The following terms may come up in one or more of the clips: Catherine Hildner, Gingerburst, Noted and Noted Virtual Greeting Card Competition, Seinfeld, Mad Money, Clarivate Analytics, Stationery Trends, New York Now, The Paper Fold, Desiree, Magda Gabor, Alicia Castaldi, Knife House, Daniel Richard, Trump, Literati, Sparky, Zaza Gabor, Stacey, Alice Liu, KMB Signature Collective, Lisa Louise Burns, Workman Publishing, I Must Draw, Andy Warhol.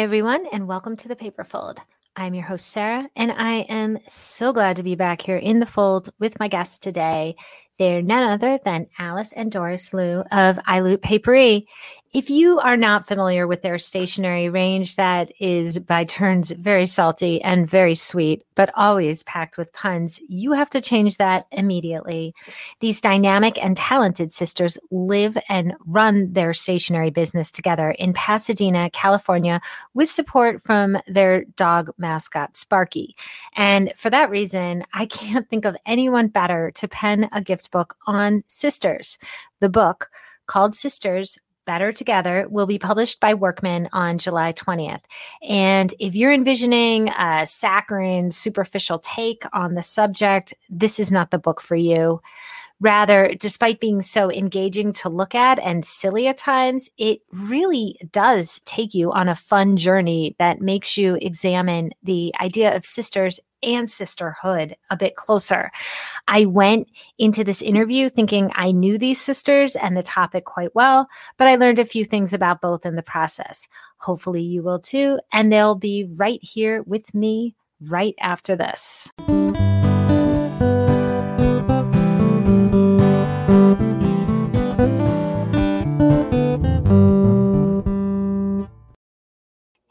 Hi, everyone, and welcome to The Paper Fold. I'm your host, Sarah, and I am so glad to be back here in the fold with my guests today. They're none other than Alice and Doris Liu of ilootpaperie. If you are not familiar with their stationery range, that is by turns very salty and very sweet, but always packed with puns, you have to change that immediately. These dynamic and talented sisters live and run their stationery business together in Pasadena, California, with support from their dog mascot, Sparky. And for that reason, I can't think of anyone better to pen a gift book on sisters. The book, called Sisters: Better Together, will be published by Workman on July 20th. And if you're envisioning a saccharine, superficial take on the subject, this is not the book for you. Rather, despite being so engaging to look at and silly at times, it really does take you on a fun journey that makes you examine the idea of sisters and sisterhood a bit closer. I went into this interview thinking I knew these sisters and the topic quite well, but I learned a few things about both in the process. Hopefully you will too, and they'll be right here with me right after this.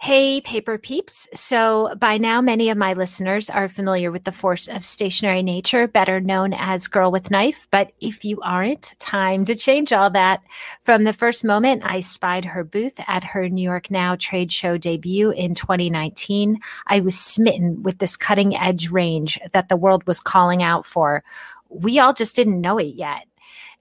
Hey, paper peeps. So by now, many of my listeners are familiar with the force of stationary nature, better known as Girl with Knife. But if you aren't, time to change all that. From the first moment I spied her booth at her New York Now trade show debut in 2019, I was smitten with this cutting edge range that the world was calling out for. We all just didn't know it yet.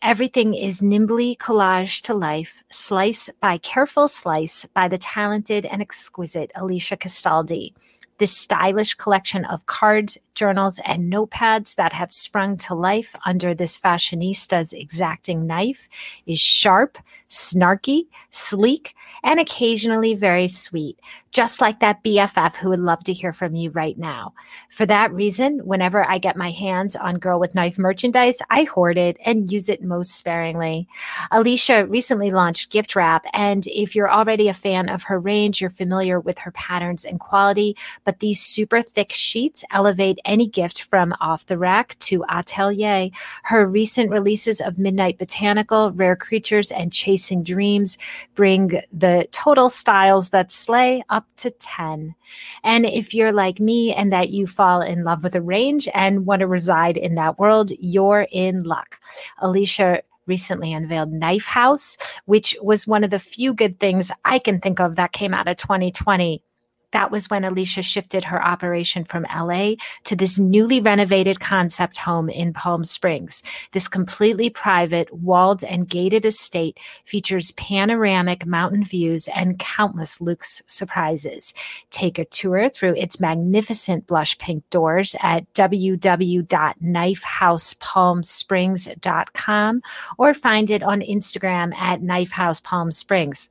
Everything is nimbly collaged to life, slice by careful slice, by the talented and exquisite Alicia Castaldi. This stylish collection of cards, journals, and notepads that have sprung to life under this fashionista's exacting knife is sharp, snarky, sleek, and occasionally very sweet, just like that BFF who would love to hear from you right now. For that reason, whenever I get my hands on Girl with Knife merchandise, I hoard it and use it most sparingly. Alicia recently launched gift wrap, and if you're already a fan of her range, you're familiar with her patterns and quality, but these super thick sheets elevate any gift from off the rack to atelier. Her recent releases of Midnight Botanical, Rare Creatures, and Chasing Dreams bring the total styles that slay up to 10. And if you're like me and that you fall in love with a range and want to reside in that world, you're in luck. Alicia recently unveiled Knife House, which was one of the few good things I can think of that came out of 2020. That was when Alicia shifted her operation from LA to this newly renovated concept home in Palm Springs. This completely private, walled and gated estate features panoramic mountain views and countless luxe surprises. Take a tour through its magnificent blush pink doors at www.knifehousepalmsprings.com or find it on Instagram at knifehousepalmsprings.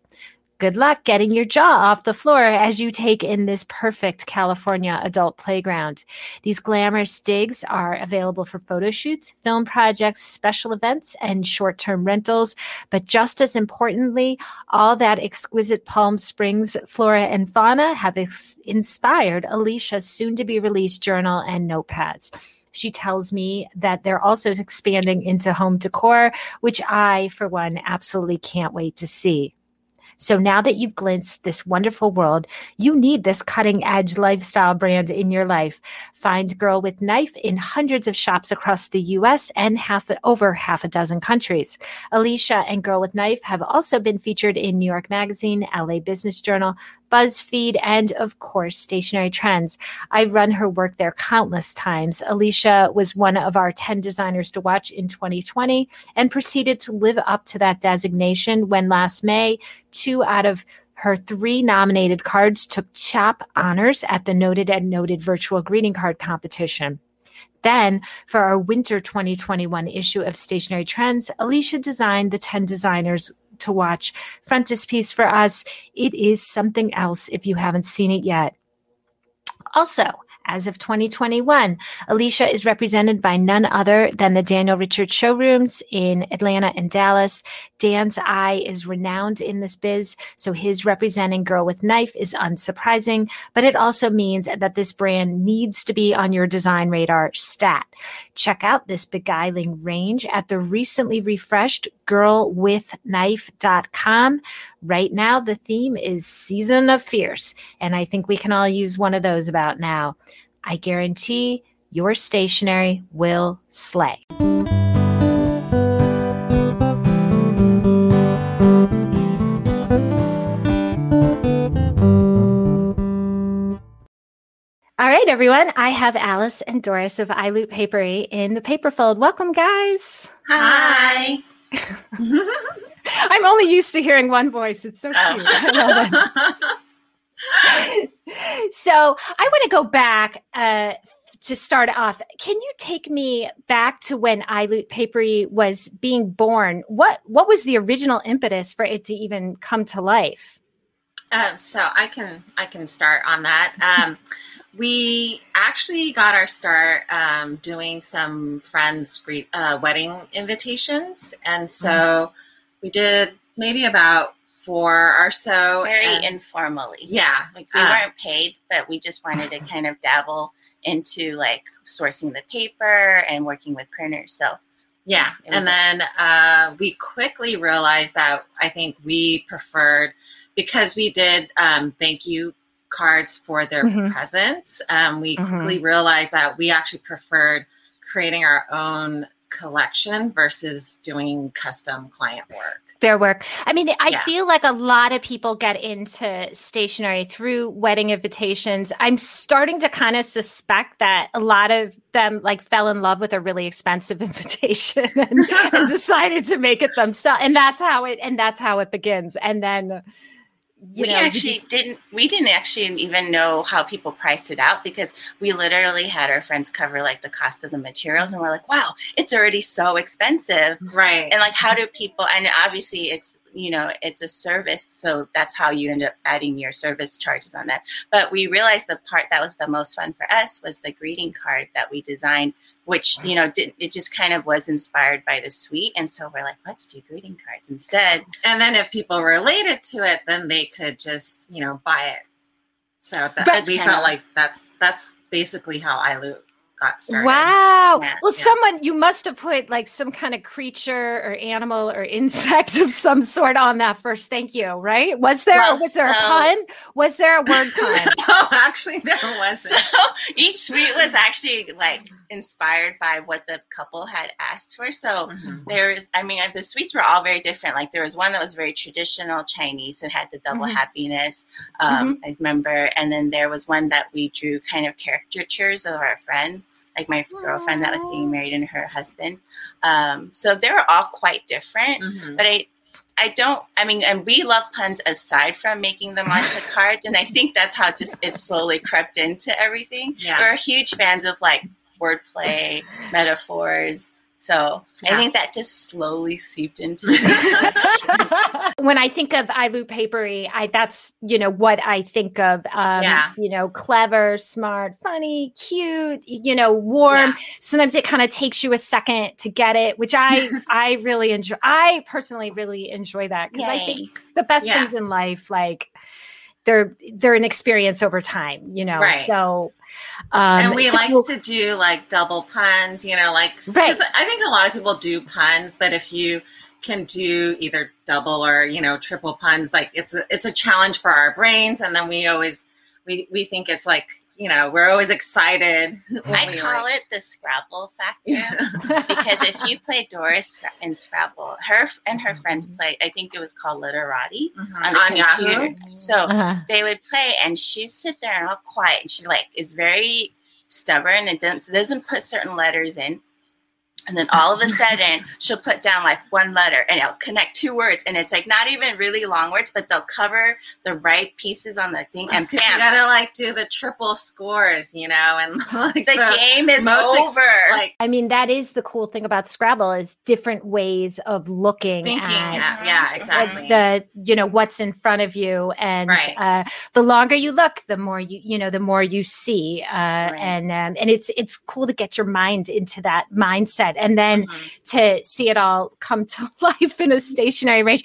Good luck getting your jaw off the floor as you take in this perfect California adult playground. These glamorous digs are available for photo shoots, film projects, special events, and short-term rentals. But just as importantly, all that exquisite Palm Springs flora and fauna have inspired Alicia's soon-to-be-released journal and notepads. She tells me that they're also expanding into home decor, which I, for one, absolutely can't wait to see. So now that you've glimpsed this wonderful world, you need this cutting-edge lifestyle brand in your life. Find Girl with Knife in hundreds of shops across the U.S. and over half a dozen countries. Alicia and Girl with Knife have also been featured in New York Magazine, LA Business Journal, BuzzFeed, and, of course, Stationery Trends. I've run her work there countless times. Alicia was one of our 10 designers to watch in 2020 and proceeded to live up to that designation when last May, 2 out of her 3 nominated cards took CHOP honors at the Noted and Noted Virtual Greeting Card Competition. Then, for our winter 2021 issue of Stationery Trends, Alicia designed the 10 designers to watch frontispiece for us. It is something else if you haven't seen it yet. Also, As of 2021, Alicia is represented by none other than the Daniel Richard showrooms in Atlanta and Dallas. Dan's eye is renowned in this biz, so his representing Girl with Knife is unsurprising, but it also means that this brand needs to be on your design radar stat. Check out this beguiling range at the recently refreshed girlwithknife.com. Right now, the theme is Season of Fierce, and I think we can all use one of those about now. I guarantee your stationery will slay. All right, everyone. I have Alice and Doris of I Loot Paperie in the Paper Fold. Welcome, guys. Hi. I'm only used to hearing one voice. It's so cute. I love it. So I want to go back to start off. Can you take me back to when I Loot Paperie was being born? What was the original impetus for it to even come to life? So I can start on that. We actually got our start doing some friends' wedding invitations, and so we did maybe about 4 or so. Very informally. Yeah. Like we weren't paid, but we just wanted to kind of dabble into like sourcing the paper and working with printers. So yeah. And then we quickly realized that I think we preferred, because we did thank you cards for their presents. We quickly realized that we actually preferred creating our own collection versus doing custom client work. Their work. I mean, I feel like a lot of people get into stationery through wedding invitations. I'm starting to kind of suspect that a lot of them like fell in love with a really expensive invitation and decided to make it themselves. And that's how it begins. And then we didn't actually even know how people priced it out, because we literally had our friends cover like the cost of the materials, and we're like, wow, it's already so expensive. Right. And like, how do people, and obviously it's, you know, it's a service. So that's how you end up adding your service charges on that. But we realized the part that was the most fun for us was the greeting card that we designed, which, you know, it just kind of was inspired by the suite. And so we're like, let's do greeting cards instead. And then if people related to it, then they could just, you know, buy it. So we felt like that's basically how I Loot got started. Wow. Yeah, well, someone, you must have put like some kind of creature or animal or insect of some sort on that first thank you, right? Was there a pun? Was there a word pun? No, actually there wasn't. So each suite was actually like inspired by what the couple had asked for. So there was, I mean, the suites were all very different. Like there was one that was very traditional Chinese and had the double happiness, I remember. And then there was one that we drew kind of caricatures of our friend, like my girlfriend that was being married and her husband. So they were all quite different, but I mean, we love puns aside from making them onto cards. And I think that's how just it slowly crept into everything. Yeah. We're huge fans of like wordplay, metaphors. So I think that just slowly seeped into it. When I think of I Loot Paperie, that's, you know, what I think of, you know, clever, smart, funny, cute, you know, warm. Yeah. Sometimes it kind of takes you a second to get it, which I really enjoy. I personally really enjoy that, because I think the best things in life, like they're an experience over time, you know? Right. So, and we like to do like double puns, you know, like, because I think a lot of people do puns, but if you can do either double or, you know, triple puns, like it's a challenge for our brains. And then we always, we think it's like, you know, we're always excited. I call it the Scrabble factor, because if you play Doris in Scrabble, her and her friends played, I think it was called Literati on Yahoo. So they would play, and she'd sit there and all quiet, and she like is very stubborn and doesn't put certain letters in. And then all of a sudden, she'll put down like one letter and it'll connect two words. And it's like not even really long words, but they'll cover the right pieces on the thing. And bam. You got to like do the triple scores, you know, and like the game is over. I mean, that is the cool thing about Scrabble is different ways of looking at yeah, exactly. You know, what's in front of you. And the longer you look, the more you know, the more you see. And it's cool to get your mind into that mindset. And then to see it all come to life in a stationary range.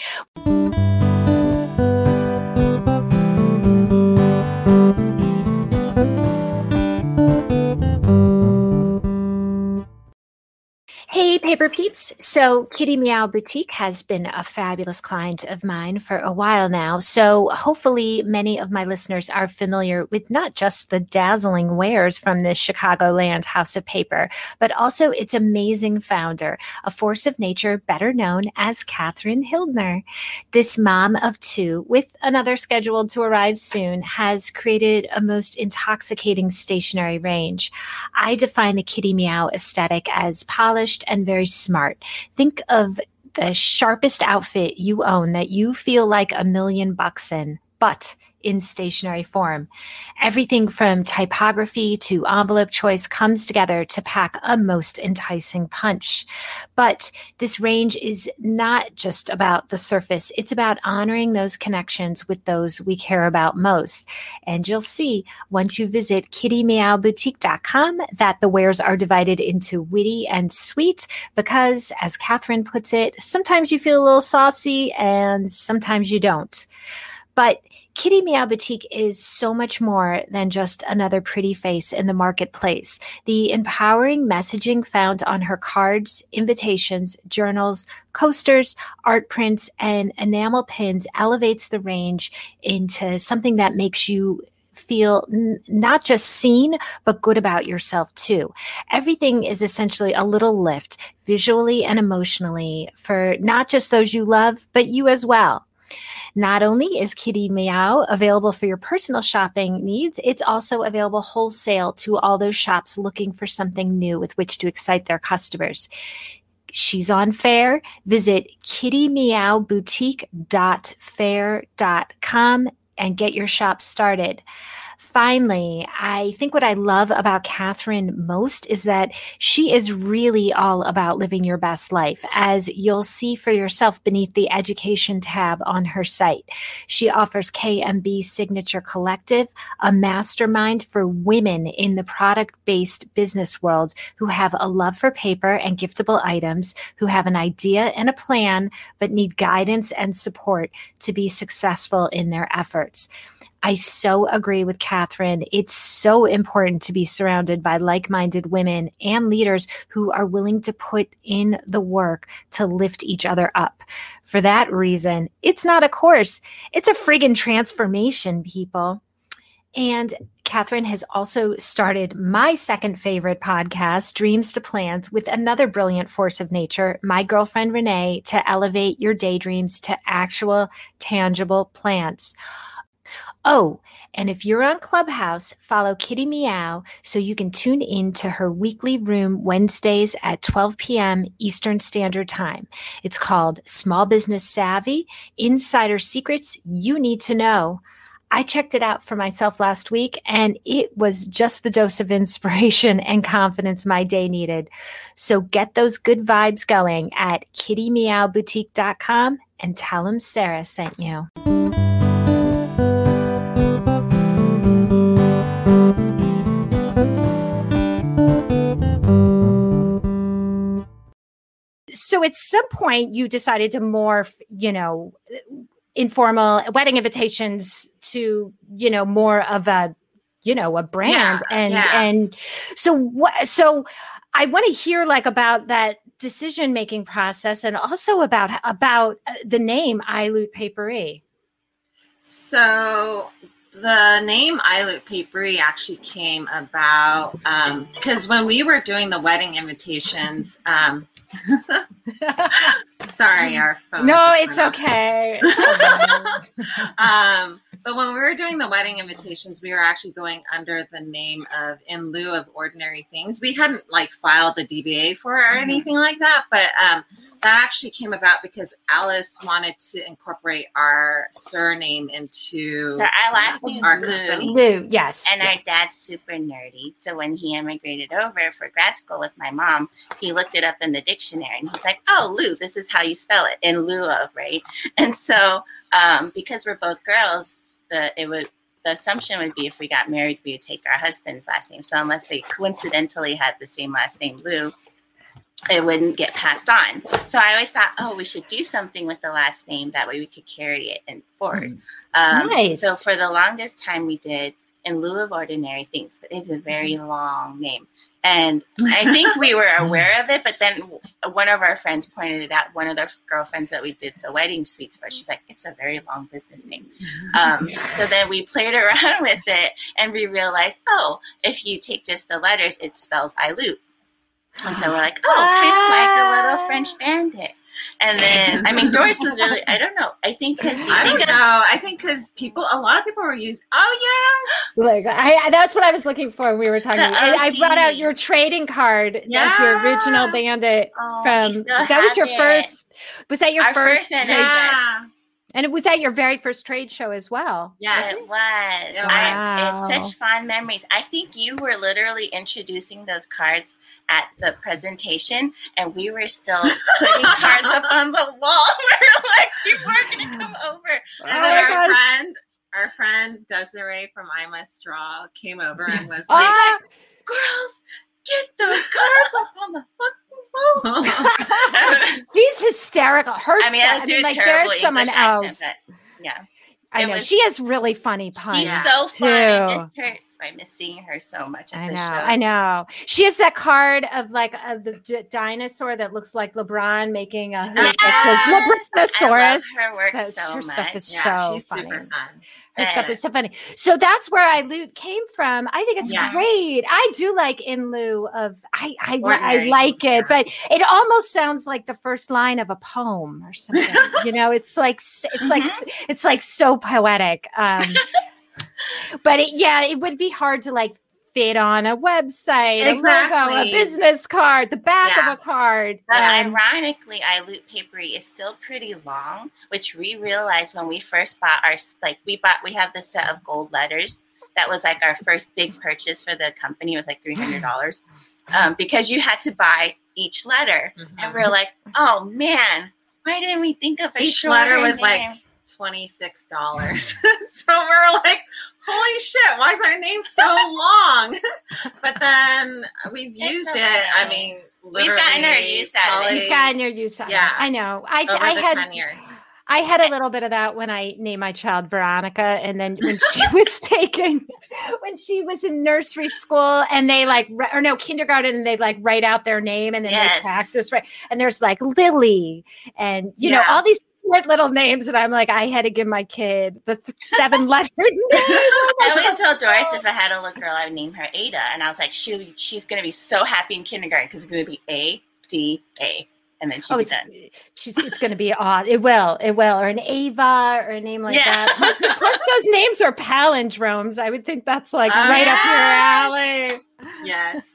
Hey, Paper Peeps. So Kitty Meow Boutique has been a fabulous client of mine for a while now. So hopefully many of my listeners are familiar with not just the dazzling wares from the Chicagoland House of Paper, but also its amazing founder, a force of nature better known as Catherine Hildner. This mom of two, with another scheduled to arrive soon, has created a most intoxicating stationery range. I define the Kitty Meow aesthetic as polished and very smart. Think of the sharpest outfit you own that you feel like $1,000,000 in, but in stationery form. Everything from typography to envelope choice comes together to pack a most enticing punch. But this range is not just about the surface. It's about honoring those connections with those we care about most. And you'll see once you visit kittymeowboutique.com that the wares are divided into witty and sweet because, as Catherine puts it, sometimes you feel a little saucy and sometimes you don't. But Kitty Meow Boutique is so much more than just another pretty face in the marketplace. The empowering messaging found on her cards, invitations, journals, coasters, art prints, and enamel pins elevates the range into something that makes you feel not just seen, but good about yourself too. Everything is essentially a little lift, visually and emotionally, for not just those you love, but you as well. Not only is Kitty Meow available for your personal shopping needs, it's also available wholesale to all those shops looking for something new with which to excite their customers. She's on Fair. Visit kittymeowboutique.fair.com and get your shop started. Finally, I think what I love about Catherine most is that she is really all about living your best life, as you'll see for yourself beneath the education tab on her site. She offers KMB Signature Collective, a mastermind for women in the product-based business world who have a love for paper and giftable items, who have an idea and a plan, but need guidance and support to be successful in their efforts. I so agree with Catherine. It's so important to be surrounded by like-minded women and leaders who are willing to put in the work to lift each other up. For that reason, it's not a course. It's a friggin' transformation, people. And Catherine has also started my second favorite podcast, Dreams to Plants, with another brilliant force of nature, my girlfriend Renee, to elevate your daydreams to actual, tangible plants. Oh, and if you're on Clubhouse, follow Kitty Meow so you can tune in to her weekly room Wednesdays at 12 p.m. Eastern Standard Time. It's called Small Business Savvy, Insider Secrets You Need to Know. I checked it out for myself last week, and it was just the dose of inspiration and confidence my day needed. So get those good vibes going at kittymeowboutique.com and tell them Sarah sent you. So at some point you decided to morph, you know, informal wedding invitations to, you know, more of a, you know, a brand. And so what, so I want to hear like about that decision-making process and also about the name ilootpaperie. So the name ilootpaperie actually came about because when we were doing the wedding invitations, sorry, our phone. No, it's okay. But when we were doing the wedding invitations, we were actually going under the name of In Lieu of Ordinary Things. We hadn't like filed a DBA for it or anything like that, but that actually came about because Alice wanted to incorporate our surname into our last name is Liu. Liu, yes. And our dad's super nerdy. So when he immigrated over for grad school with my mom, he looked it up in the dictionary and he's like, oh, Liu, this is how you spell it, in lieu of, right? And so because we're both girls, the assumption would be if we got married, we would take our husband's last name. So unless they coincidentally had the same last name, Liu, it wouldn't get passed on. So I always thought, oh, we should do something with the last name. That way we could carry it and forward. Nice. So for the longest time we did In Lieu of Ordinary Things, but it's a very long name. And I think we were aware of it, but then one of our friends pointed it out, one of the girlfriends that we did the wedding suites for. She's like, it's a very long business name. So then we played around with it, and we realized, oh, if you take just the letters, it spells iloot. And so we're like, kind of like a little French bandit. And then, I mean, Doris was really, I don't know. I think because you think of, I think because people, a lot of people were used, oh, yes. Like, that's what I was looking for when we were talking. I brought out your trading card. Yes. That's your original bandit from, that was your first, was that your first? Yeah. And it was at your very first trade show as well. Yes, it was. Wow. I have such fond memories. I think you were literally introducing those cards at the presentation, and we were still putting cards up on the wall. We're like, people are going to come over. Oh, and then our friend Desiree from I Must Draw came over and was like, girls, get those cards up on the fucking wall. She's hysterical. There's someone else. Yeah. I know. She is really funny puns. She's so funny. I miss seeing her so much at the show. I know. She has that card of like the dinosaur that looks like LeBron making a LeBronosaurus. I love her work so much. Stuff is she's funny. Super fun. Her stuff is so funny. So that's where iloot came from. I think it's great. I do like In Lieu of, I like it, but it almost sounds like the first line of a poem or something. You know, it's like so poetic. But it would be hard to like fit on a website, a logo, a business card, the back of a card. But ironically, ilootpaperie is still pretty long, which we realized when we first bought we have this set of gold letters. That was like our first big purchase for the company. It was like $300 because you had to buy each letter. Mm-hmm. And we're like, oh man, why didn't we think of each letter was name? Like $26. So we're like, holy shit, why is our name so long? But then we've used it. I mean, we've gotten our use out of it. Yeah, I know. I had 10 years. I had a little bit of that when I named my child Veronica, and then when she was when she was in nursery school, and they kindergarten, and they like write out their name, and then they practice right. And there's like Lily, and you know all these little names, and I'm like, I had to give my kid the 7 letters. I always told Doris if I had a little girl, I would name her Ada, and I was like, she's gonna be so happy in kindergarten because it's gonna be ADA, and then she'll be done. It's gonna be odd. It will, or an Ava, or a name like that. Plus, those names are palindromes. I would think that's like up your alley. Yes.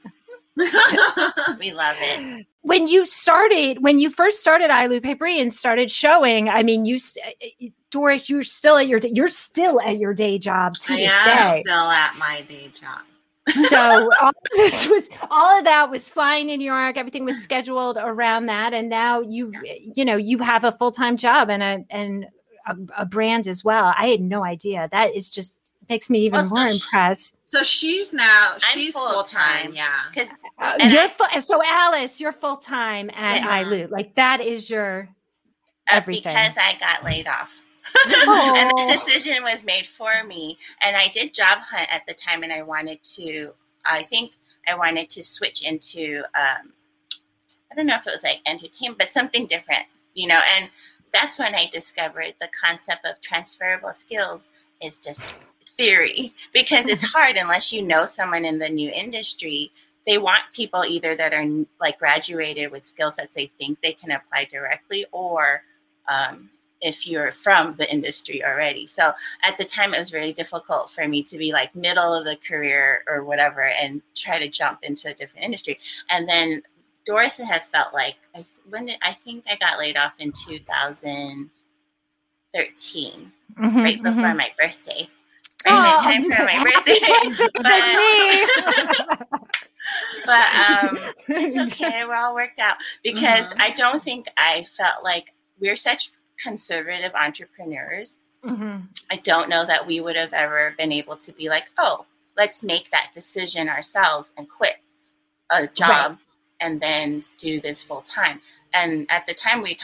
We love it. When you first started ilootpaperie and started showing, I mean, Doris, you're still at your day job to this day. I am still at my day job. So all of that was flying in New York. Everything was scheduled around that, and now you have a full time job and a brand as well. I had no idea. That is just makes me even more impressed. So she's full-time, yeah. So Alice, you're full-time at iloot. Like that is your everything. Because I got laid off. And the decision was made for me. And I did job hunt at the time, and I wanted to switch into, I don't know if it was like entertainment, but something different, and that's when I discovered the concept of transferable skills is just theory, because it's hard unless you know someone in the new industry. They want people either that are graduated with skill sets they think they can apply directly, or if you're from the industry already. So at the time, it was really difficult for me to be like middle of the career or whatever and try to jump into a different industry. And then Doris had felt like, I think I got laid off in 2013, right before my birthday. Right in time for my birthday. But it's okay. We're all worked out because I don't think I felt like we're such conservative entrepreneurs. I don't know that we would have ever been able to be like, oh, let's make that decision ourselves and quit a job and then do this full time. And at the time we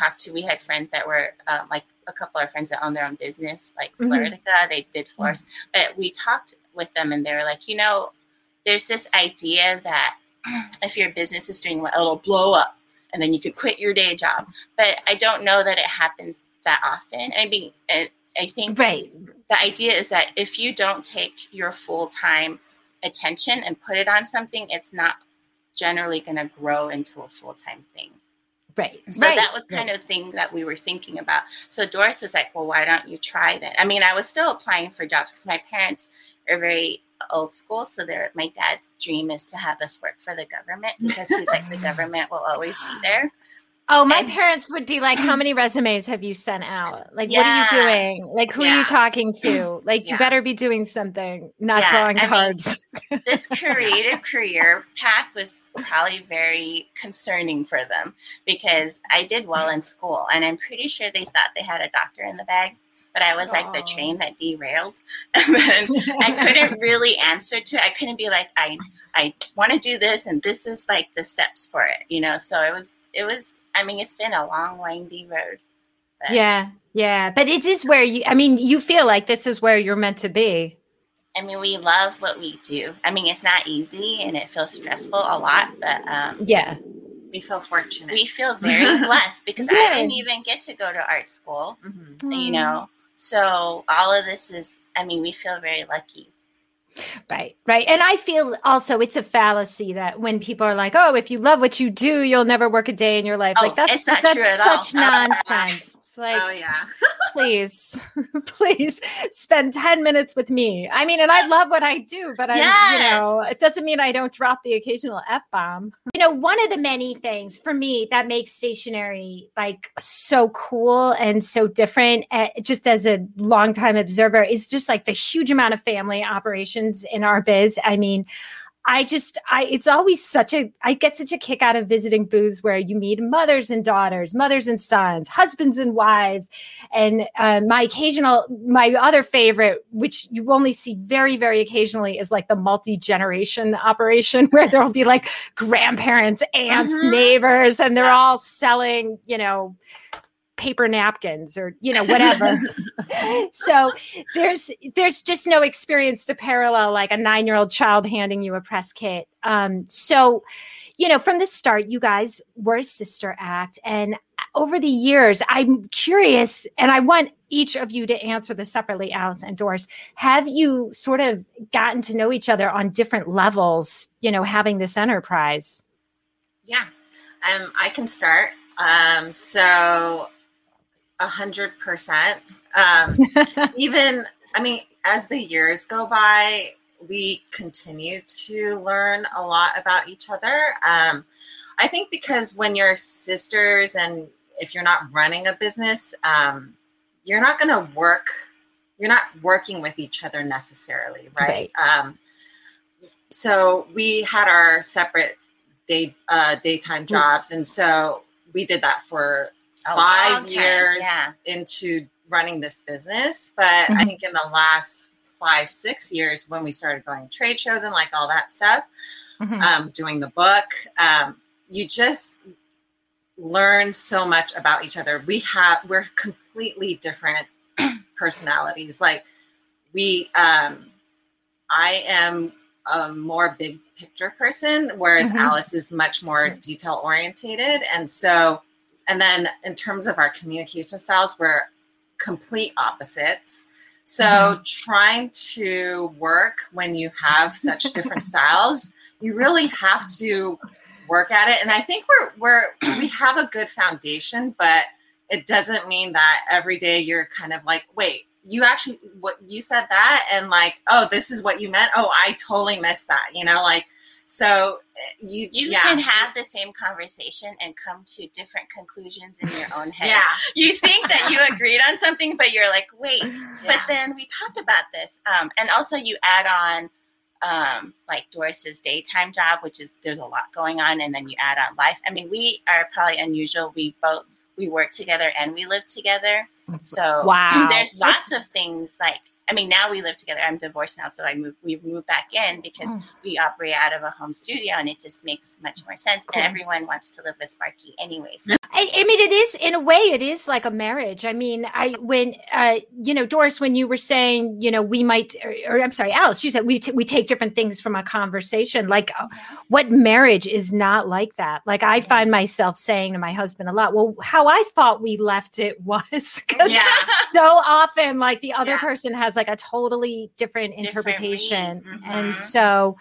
had friends that were like a couple of friends that own their own business, like Floridica, they did florists, but we talked with them and they were like, you know, there's this idea that if your business is doing well, it'll blow up and then you could quit your day job. But I don't know that it happens that often. I mean, I think the idea is that if you don't take your full-time attention and put it on something, it's not generally going to grow into a full-time thing. So that was kind of thing that we were thinking about. So Doris was like, well, why don't you try that? I mean, I was still applying for jobs because my parents are very old school. So my dad's dream is to have us work for the government because he's like, the government will always be there. Oh, my parents would be like, how many resumes have you sent out? Like, what are you doing? Like, who are you talking to? Like, you better be doing something, not drawing cards. I mean, this creative career path was probably very concerning for them because I did well in school. And I'm pretty sure they thought they had a doctor in the bag. But I was like the train that derailed. And I couldn't really answer to it. I couldn't be like, I want to do this. And this is like the steps for it, you know? So it was. I mean, it's been a long, windy road. But. Yeah. But it is where you feel like this is where you're meant to be. I mean, we love what we do. I mean, it's not easy and it feels stressful a lot, but we feel fortunate. We feel very blessed because I didn't even get to go to art school, you know? So all of this is, I mean, we feel very lucky. Right. And I feel also it's a fallacy that when people are like, oh, if you love what you do, you'll never work a day in your life. Oh, like that's such nonsense. Like, oh, yeah. please spend 10 minutes with me. I mean, and I love what I do, but it doesn't mean I don't drop the occasional F-bomb. You know, one of the many things for me that makes stationery like so cool and so different, just as a longtime observer, is just like the huge amount of family operations in our biz. I mean, it's always I get such a kick out of visiting booths where you meet mothers and daughters, mothers and sons, husbands and wives. And my other favorite, which you only see very, very occasionally, is like the multi-generation operation where there'll be like grandparents, aunts, neighbors, and they're all selling, you know, paper napkins or, you know, whatever. So there's just no experience to parallel like a 9-year-old child handing you a press kit. So, you know, from the start, you guys were a sister act. And over the years, I'm curious, and I want each of you to answer this separately, Alice and Doris. Have you sort of gotten to know each other on different levels, you know, having this enterprise? Yeah, I can start. So 100%. Even, I mean, as the years go by, we continue to learn a lot about each other. I think because when you're sisters and if you're not running a business, you're not going to work. You're not working with each other necessarily. Right. So we had our separate daytime jobs. And so we did that for 5 years into running this business. But I think in the last 5-6 years when we started going to trade shows and like all that stuff, doing the book, you just learn so much about each other. We're completely different personalities. Like I am a more big picture person, whereas Alice is much more detail orientated. And so, and then in terms of our communication styles, we're complete opposites. So trying to work when you have such different styles, you really have to work at it. And I think we have a good foundation, but it doesn't mean that every day you're kind of like, wait, you actually, what you said that, and like, oh, this is what you meant. Oh, I totally missed that, you know, like, so you can have the same conversation and come to different conclusions in your own head. Yeah. You think that you agreed on something, but you're like, wait, but then we talked about this. And also you add on, like Doris's daytime job, which is, there's a lot going on. And then you add on life. I mean, we are probably unusual. We work together and we live together. So there's lots of things like, I mean, now we live together. I'm divorced now, so we moved back in because we operate out of a home studio, and it just makes much more sense. Cool. And everyone wants to live with Sparky anyways. I mean, it is, in a way, it is like a marriage. I mean, Doris, when you were saying, you know, we might, or I'm sorry, Alice, you said we take different things from a conversation. Like, what marriage is not like that? Like, I find myself saying to my husband a lot, well, how I thought we left it was, because so often, like, the other person has like a totally different interpretation. And so,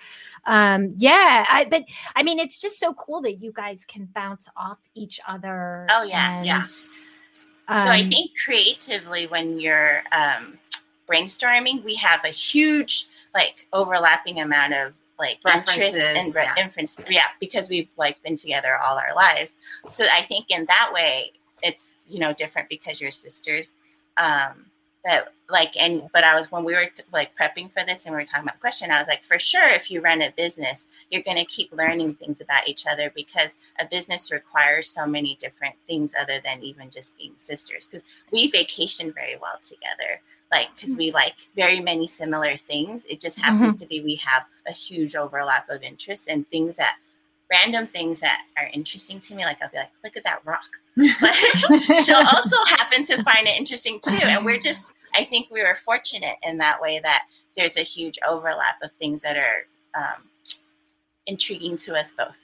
but I mean, it's just so cool that you guys can bounce off each other. Oh yeah. And, so I think creatively, when you're brainstorming, we have a huge, like, overlapping amount of like interests and inference. Yeah. Because we've like been together all our lives. So I think in that way it's, you know, different because you're sisters. When we were like prepping for this and we were talking about the question, I was like, for sure, if you run a business, you're going to keep learning things about each other, because a business requires so many different things other than even just being sisters. Because we vacation very well together, like, because we like very many similar things. It just happens to be we have a huge overlap of interests and things that, random things that are interesting to me. Like, I'll be like, look at that rock. Like, she'll also happen to find it interesting too. And we're just, I think we were fortunate in that way, that there's a huge overlap of things that are intriguing to us both.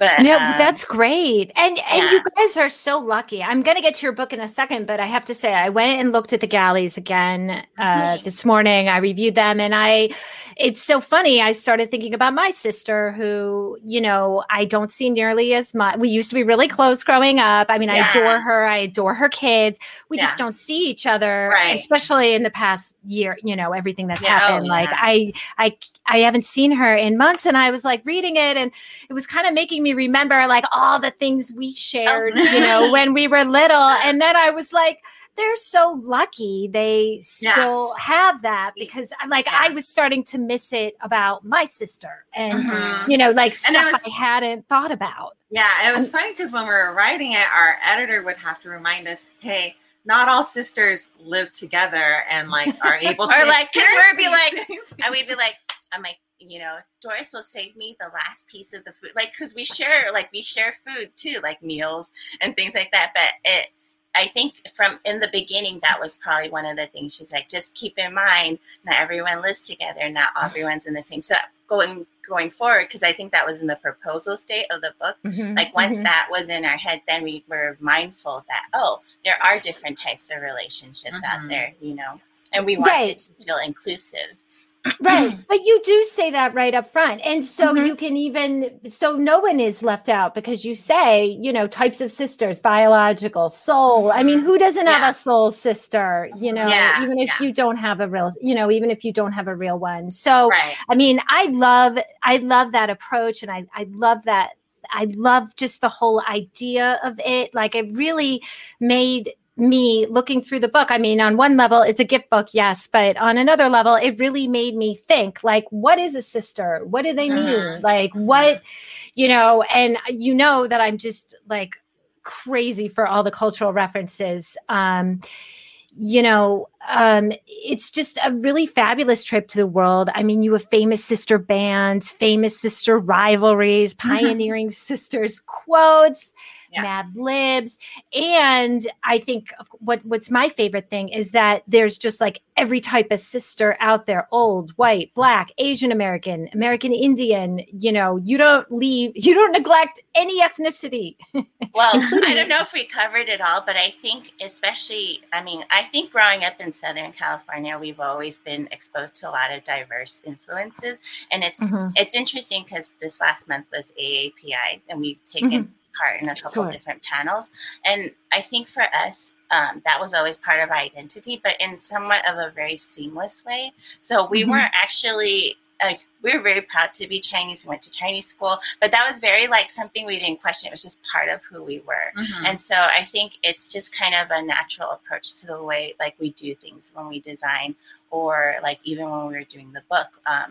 But no, that's great. And you guys are so lucky. I'm going to get to your book in a second, but I have to say, I went and looked at the galleys again this morning. I reviewed them, and it's so funny. I started thinking about my sister, who, you know, I don't see nearly as much. We used to be really close growing up. I mean, I adore her. I adore her kids. We just don't see each other, especially in the past year, you know, everything that's happened. Like, I haven't seen her in months, and I was like reading it, and it was kind of making me remember like all the things we shared, you know, when we were little. And then I was like, they're so lucky they still have that, because I'm like, I was starting to miss it about my sister, and you know, like stuff I hadn't thought about. Yeah, it was funny because when we were writing it, our editor would have to remind us, hey, not all sisters live together and like are able to, or like, because we'd be like, I'm like, you know, Doris will save me the last piece of the food. Like, cause we share food too, like meals and things like that. But I think from in the beginning, that was probably one of the things she's like, just keep in mind, not everyone lives together. Not everyone's in the same. So going forward, cause I think that was in the proposal state of the book. Like, once that was in our head, then we were mindful that, oh, there are different types of relationships out there, you know, and we wanted it to feel inclusive. Right. But you do say that right up front. And so you can so no one is left out, because you say, you know, types of sisters, biological, soul. I mean, who doesn't have a soul sister, you know, even if you don't have a real, you know, even if you don't have a real one. So, I mean, I love that approach. And I love that. I love just the whole idea of it. Like, it really made me looking through the book. I mean, on one level, it's a gift book, yes, but on another level, it really made me think, like, what is a sister? What do they mean? Like, what, you know, and you know that I'm just like crazy for all the cultural references. You know, it's just a really fabulous trip to the world. I mean, you have famous sister bands, famous sister rivalries, pioneering sisters quotes, Mad Libs. And I think what's my favorite thing is that there's just like every type of sister out there, old, white, black, Asian American, American Indian, you know, you don't neglect any ethnicity. Well, I don't know if we covered it all, but I think I think growing up in Southern California, we've always been exposed to a lot of diverse influences. And it's interesting because this last month was AAPI, and we've taken part in a couple of different panels. And I think for us, that was always part of our identity, but in somewhat of a very seamless way. So we weren't actually, like, we were very proud to be Chinese. We went to Chinese school, but that was very like something we didn't question. It was just part of who we were. Mm-hmm. And so I think it's just kind of a natural approach to the way like we do things when we design, or like even when we were doing the book.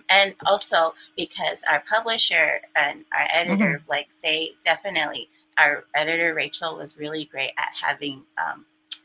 And also because our publisher and our editor, like they definitely, our editor Rachel was really great at having,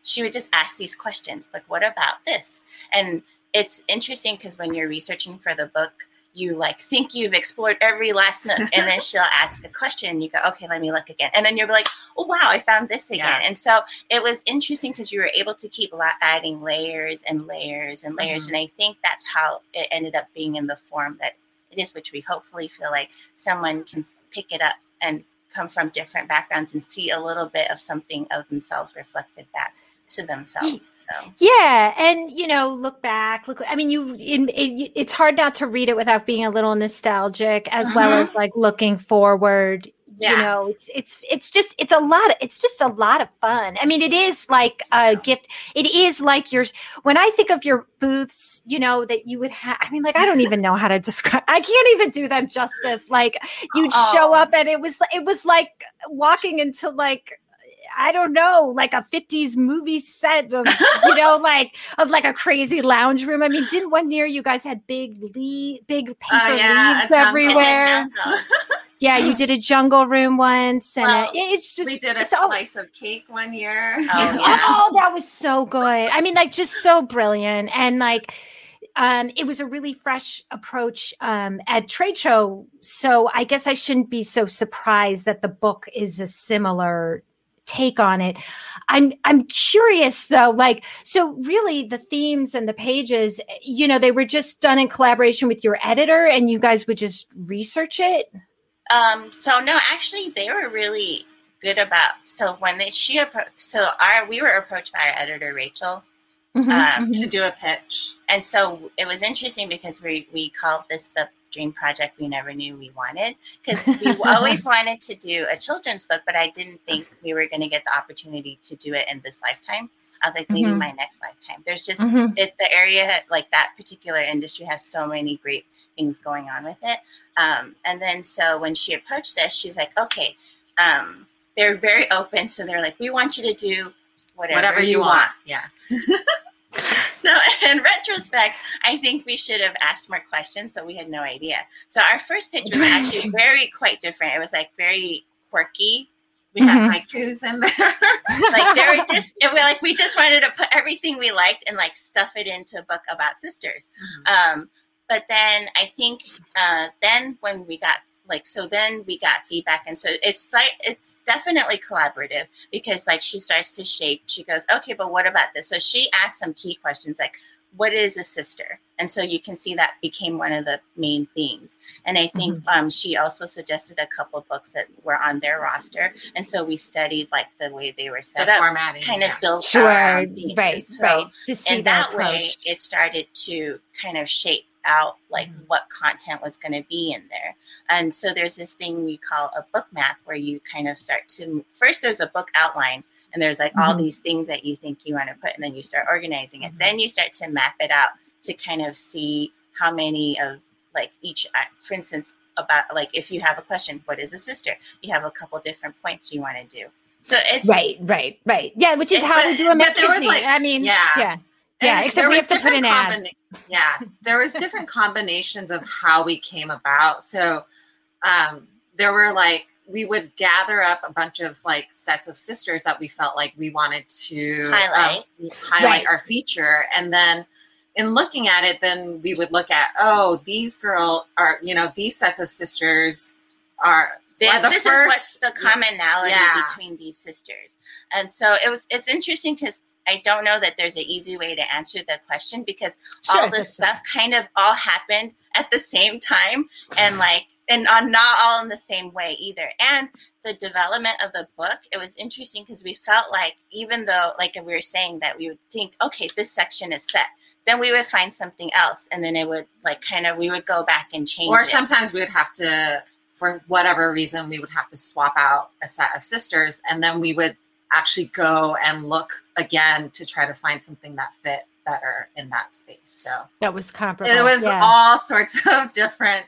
she would just ask these questions like, what about this? And it's interesting because when you're researching for the book, you like think you've explored every last nook, and then she'll ask a question and you go, okay, let me look again. And then you'll be like, oh, wow, I found this again. Yeah. And so it was interesting because you were able to keep adding layers and layers and layers. And I think that's how it ended up being in the form that it is, which we hopefully feel like someone can pick it up and come from different backgrounds and see a little bit of something of themselves reflected back to themselves. So yeah, and you know, look back. Look, I mean, it's hard not to read it without being a little nostalgic, as well as like looking forward. Yeah. You know, it's just a lot of fun. I mean, it is like a gift. It is like when I think of your booths, you know, that you would have, I mean, like, I don't even know how to describe, I can't even do them justice. Like you'd show up and it was like walking into like, I don't know, like a 50s movie set of, you know, like of like a crazy lounge room. I mean, didn't one year you guys had big paper leaves everywhere? Yeah, you did a jungle room once, and we did a slice of cake one year. Oh, that was so good. I mean, like just so brilliant, and like. It was a really fresh approach at trade show, so I guess I shouldn't be so surprised that the book is a similar take on it. I'm curious though, like, so really the themes and the pages, you know, they were just done in collaboration with your editor, and you guys would just research it. So no, actually, they were really good about. So when we were approached by our editor Rachel. To do a pitch. And so it was interesting because we called this the dream project we never knew we wanted, because we always wanted to do a children's book, but I didn't think we were going to get the opportunity to do it in this lifetime. I was like, maybe my next lifetime. There's just the area, like that particular industry has so many great things going on with it. And then so when she approached us, she's like, okay, they're very open. So they're like, we want you to do whatever you want. Yeah. So in retrospect, I think we should have asked more questions, but we had no idea. So our first pitch was actually quite different. It was like very quirky. We had haikus in there. Like they were just, it was like we just wanted to put everything we liked and like stuff it into a book about sisters. But then I think then when we got we got feedback. And so it's like, it's definitely collaborative because like she starts to shape, she goes, okay, but what about this? So she asked some key questions like, what is a sister? And so you can see that became one of the main themes. And I think she also suggested a couple of books that were on their roster. And so we studied like the way they were set up, formatting, kind of built our own themes. Right, so right. And that way it started to kind of shape out like what content was going to be in there. And so there's this thing we call a book map where you kind of start to, first there's a book outline and there's like all these things that you think you want to put, and then you start organizing it. Then you start to map it out to kind of see how many of like each, for instance, about like if you have a question, what is a sister? You have a couple different points you want to do. So it's right. Yeah, which is how we do a magazine. There was like, I mean, yeah, except we have to put in ads. Yeah, there was different combinations of how we came about. So there were like, we would gather up a bunch of like sets of sisters that we felt like we wanted to highlight our feature. And then in looking at it, then we would look at, oh, these sets of sisters are... This is what's the commonality between these sisters. And so it's interesting because I don't know that there's an easy way to answer the question because all this stuff kind of all happened at the same time and not all in the same way either. And the development of the book, it was interesting because we felt like even though like we were saying that we would think, okay, this section is set, then we would find something else. And then it would like kind of, we would go back and change it. Or sometimes we would have to for whatever reason, we would have to swap out a set of Sisters, and then we would actually go and look again to try to find something that fit better in that space. So that was comparable. It was all sorts of different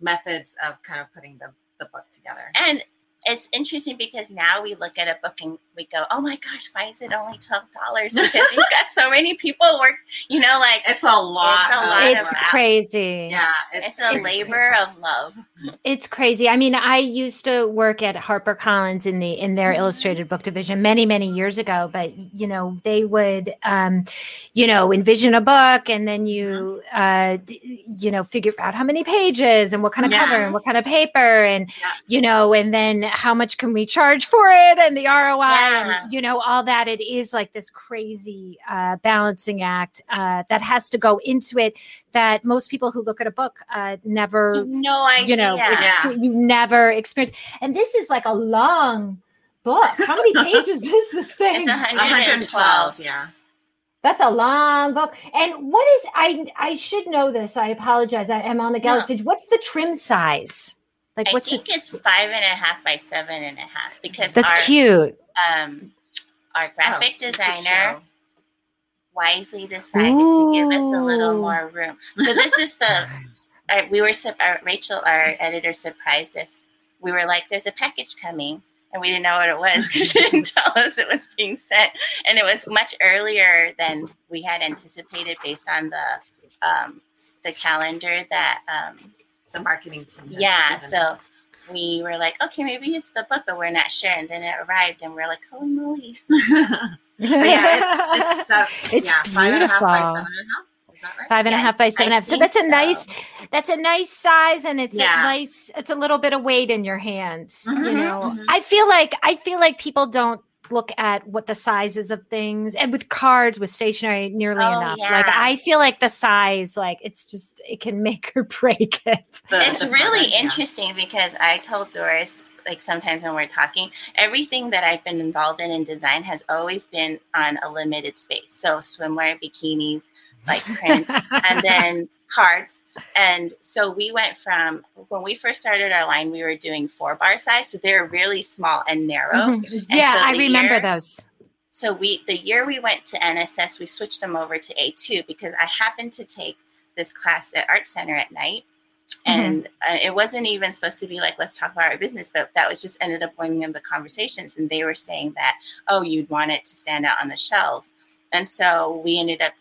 methods of kind of putting the book together. And it's interesting because now we look at a book and we go, oh my gosh, why is it only $12? Because you've got so many people work, you know, like it's a lot. It's crazy. Yeah. It's a labor of love. It's crazy. I mean, I used to work at HarperCollins in their mm-hmm. illustrated book division many years ago, but you know, they would, envision a book and then you, figure out how many pages and what kind of cover and what kind of paper and, and then how much can we charge for it and the ROI and, all that. It is like this crazy balancing act that has to go into it that most people who look at a book never, you never experience. And this is like a long book. How many pages is this thing? It's 112. Yeah. That's a long book. And what is, I should know this. I apologize. I am on the gallows page. What's the trim size? Like I think it's 5.5 by 7.5 because that's cute. Our graphic designer wisely decided to give us a little more room. So this is the Rachel, our editor, surprised us. We were like, "There's a package coming," and we didn't know what it was because she didn't tell us it was being sent, and it was much earlier than we had anticipated based on the calendar that. The marketing team. Yeah, so we were like, okay, maybe it's the book, but we're not sure. And then it arrived, and we're like, holy moly! It's 5.5 by 7.5. Is that right? 5.5 by 7.5. So that's a nice size, and it's it's a little bit of weight in your hands. Mm-hmm, mm-hmm. I feel like people don't look at what the sizes of things and with cards, with stationery nearly enough. Yeah. Like I feel like the size, like it's just, it can make or break it. It's really interesting because I told Doris, like sometimes when we're talking, everything that I've been involved in design has always been on a limited space. So swimwear, bikinis, like prints, and then cards. And so we went from when we first started our line, we were doing 4-bar size. So they're really small and narrow. Mm-hmm. And I remember those. So the year we went to NSS, we switched them over to A2 because I happened to take this class at Art Center at night. And it wasn't even supposed to be like, let's talk about our business, but that was just ended up one of the conversations. And they were saying that, oh, you'd want it to stand out on the shelves. And so we ended up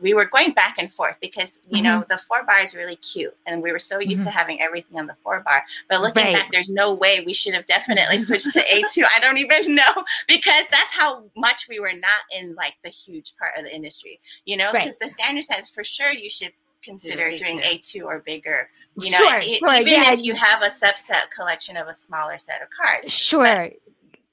we were going back and forth because, the 4-bar is really cute. And we were so used to having everything on the 4-bar. But looking back, there's no way we should have definitely switched to A2. I don't even know because that's how much we were not in like the huge part of the industry, because the standard says for sure you should consider doing A2 or bigger, if you have a subset collection of a smaller set of cards. Sure.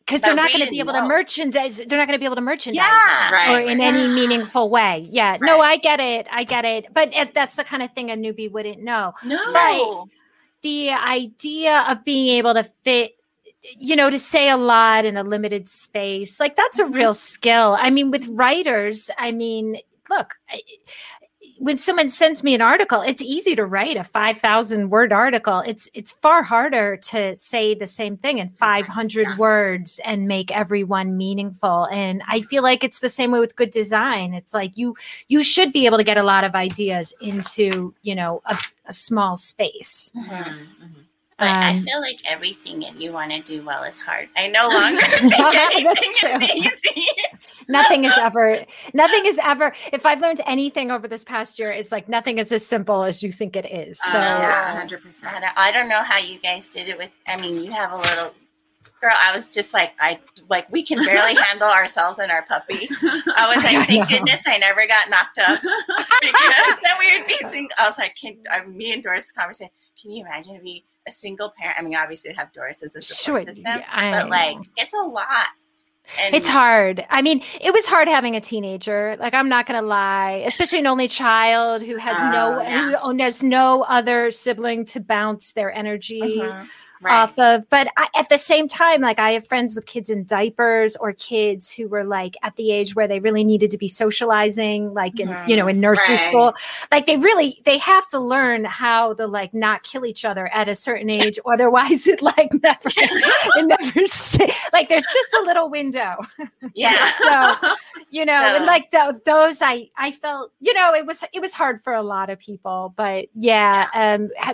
Because they're not going to be able to merchandise. They're not going to be able to merchandise in any meaningful way. Yeah. Right. No, I get it. But that's the kind of thing a newbie wouldn't know. No. But the idea of being able to fit, to say a lot in a limited space, like that's a real skill. I mean, with writers, look, when someone sends me an article, it's easy to write a 5,000 word article. It's far harder to say the same thing in 500 words and make everyone meaningful. And I feel like it's the same way with good design. It's like you should be able to get a lot of ideas into, a small space. Mm-hmm. But I feel like everything that you want to do well is hard. I no longer think anything is easy. Nothing is ever. If I've learned anything over this past year, it's like nothing is as simple as you think it is. So 100%. I don't know how you guys did it with. You have a little. Girl, I was just like, we can barely handle ourselves and our puppy. I was like, thank goodness I never got knocked up. Because then we were facing, I was like, me and Doris conversation. Can you imagine if we a single parent? Obviously have Doris as a support system, but like, it's a lot. And it's hard. It was hard having a teenager. Like, I'm not going to lie, especially an only child who has no other sibling to bounce their energy off of. But I, at the same time, like I have friends with kids in diapers or kids who were like at the age where they really needed to be socializing, like, in, you know, in nursery school, like they really, they have to learn how to like not kill each other at a certain age. Otherwise it like never, it never stay. Like there's just a little window. Yeah. So, you know, and like those, I felt, you know, it was hard for a lot of people, but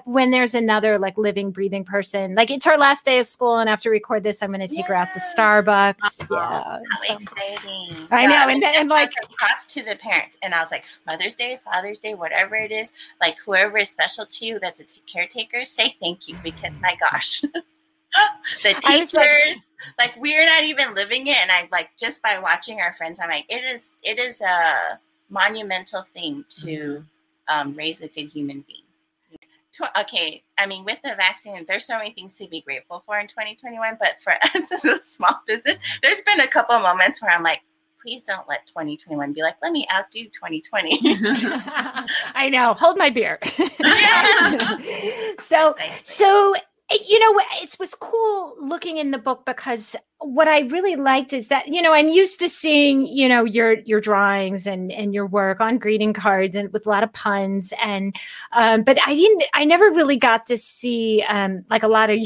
when there's another like living, breathing person, like it's her last day of school. And after we record this, I'm going to take her out to Starbucks. Exciting. I know. And like props to the parents. And I was like, Mother's Day, Father's Day, whatever it is, like whoever is special to you, that's a caretaker, say thank you, because my gosh, the teachers, like we're not even living it. And I'm like, just by watching our friends, I'm like, it is a monumental thing to raise a good human being. Okay, I mean, with the vaccine, there's so many things to be grateful for in 2021. But for us as a small business, there's been a couple of moments where I'm like, please don't let 2021 be like, let me outdo 2020. I know. Hold my beer. So, you know, it was cool looking in the book because what I really liked is that, you know, I'm used to seeing, you know, your drawings and your work on greeting cards and with a lot of puns. And, but I never really got to see, like a lot of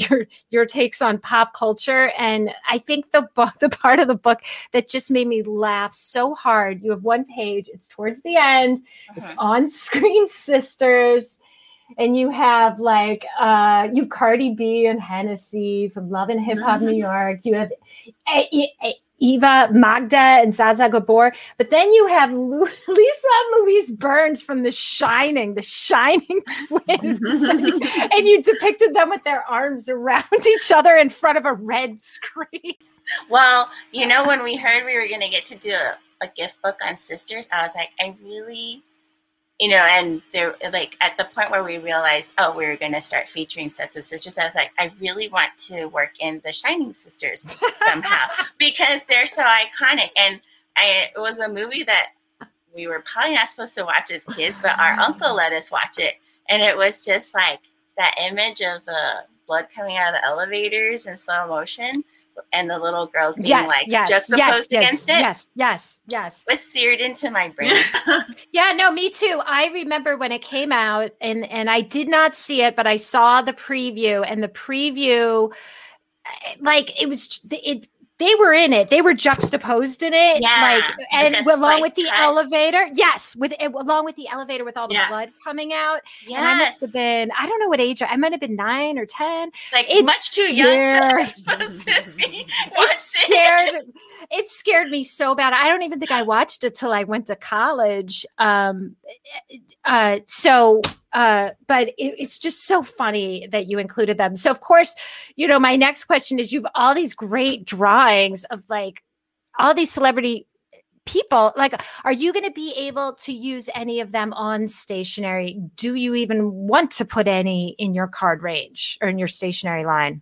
your takes on pop culture. And I think the part of the book that just made me laugh so hard, you have one page, it's towards the end, it's on screen Sisters. And you have like, you Cardi B and Hennessy from Love and Hip Hop New York. You have Eva, Magda, and Zaza Gabor. But then you have Lisa Louise Burns from The Shining twins. And you depicted them with their arms around each other in front of a red screen. Well, you know, when we heard we were going to get to do a gift book on Sisters, I was like, I really... You know, and there, like at the point where we realized, oh, we were going to start featuring sets of sisters, I was like, I really want to work in the Shining Sisters somehow because they're so iconic. And it was a movie that we were probably not supposed to watch as kids, but our uncle let us watch it. And it was just like that image of the blood coming out of the elevators in slow motion and the little girls being juxtaposed against it was seared into my brain. Me too. I remember when it came out and I did not see it, but I saw the preview, and the preview, like they were in it. They were juxtaposed in it, along with the elevator with all the blood coming out. Yes. And I must have been, I don't know what age, I might have been 9 or 10. Like it's much too young to be. It scared me so bad. I don't even think I watched it till I went to college. But it's just so funny that you included them. So of course, you know, my next question is, you've all these great drawings of like all these celebrity people. Like, are you going to be able to use any of them on stationery? Do you even want to put any in your card range or in your stationery line?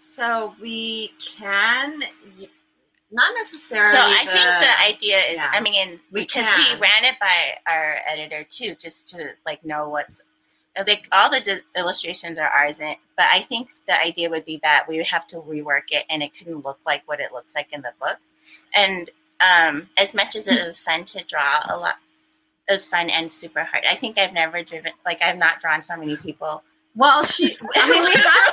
So we can, not necessarily. So I think the idea is, I mean, because we ran it by our editor too, just to like know what's, like all the illustrations are ours. But I think the idea would be that we would have to rework it and it couldn't look like what it looks like in the book. And as much as it was fun to draw a lot, it was fun and super hard. I think I've never driven, like I've not drawn so many people. Well, we have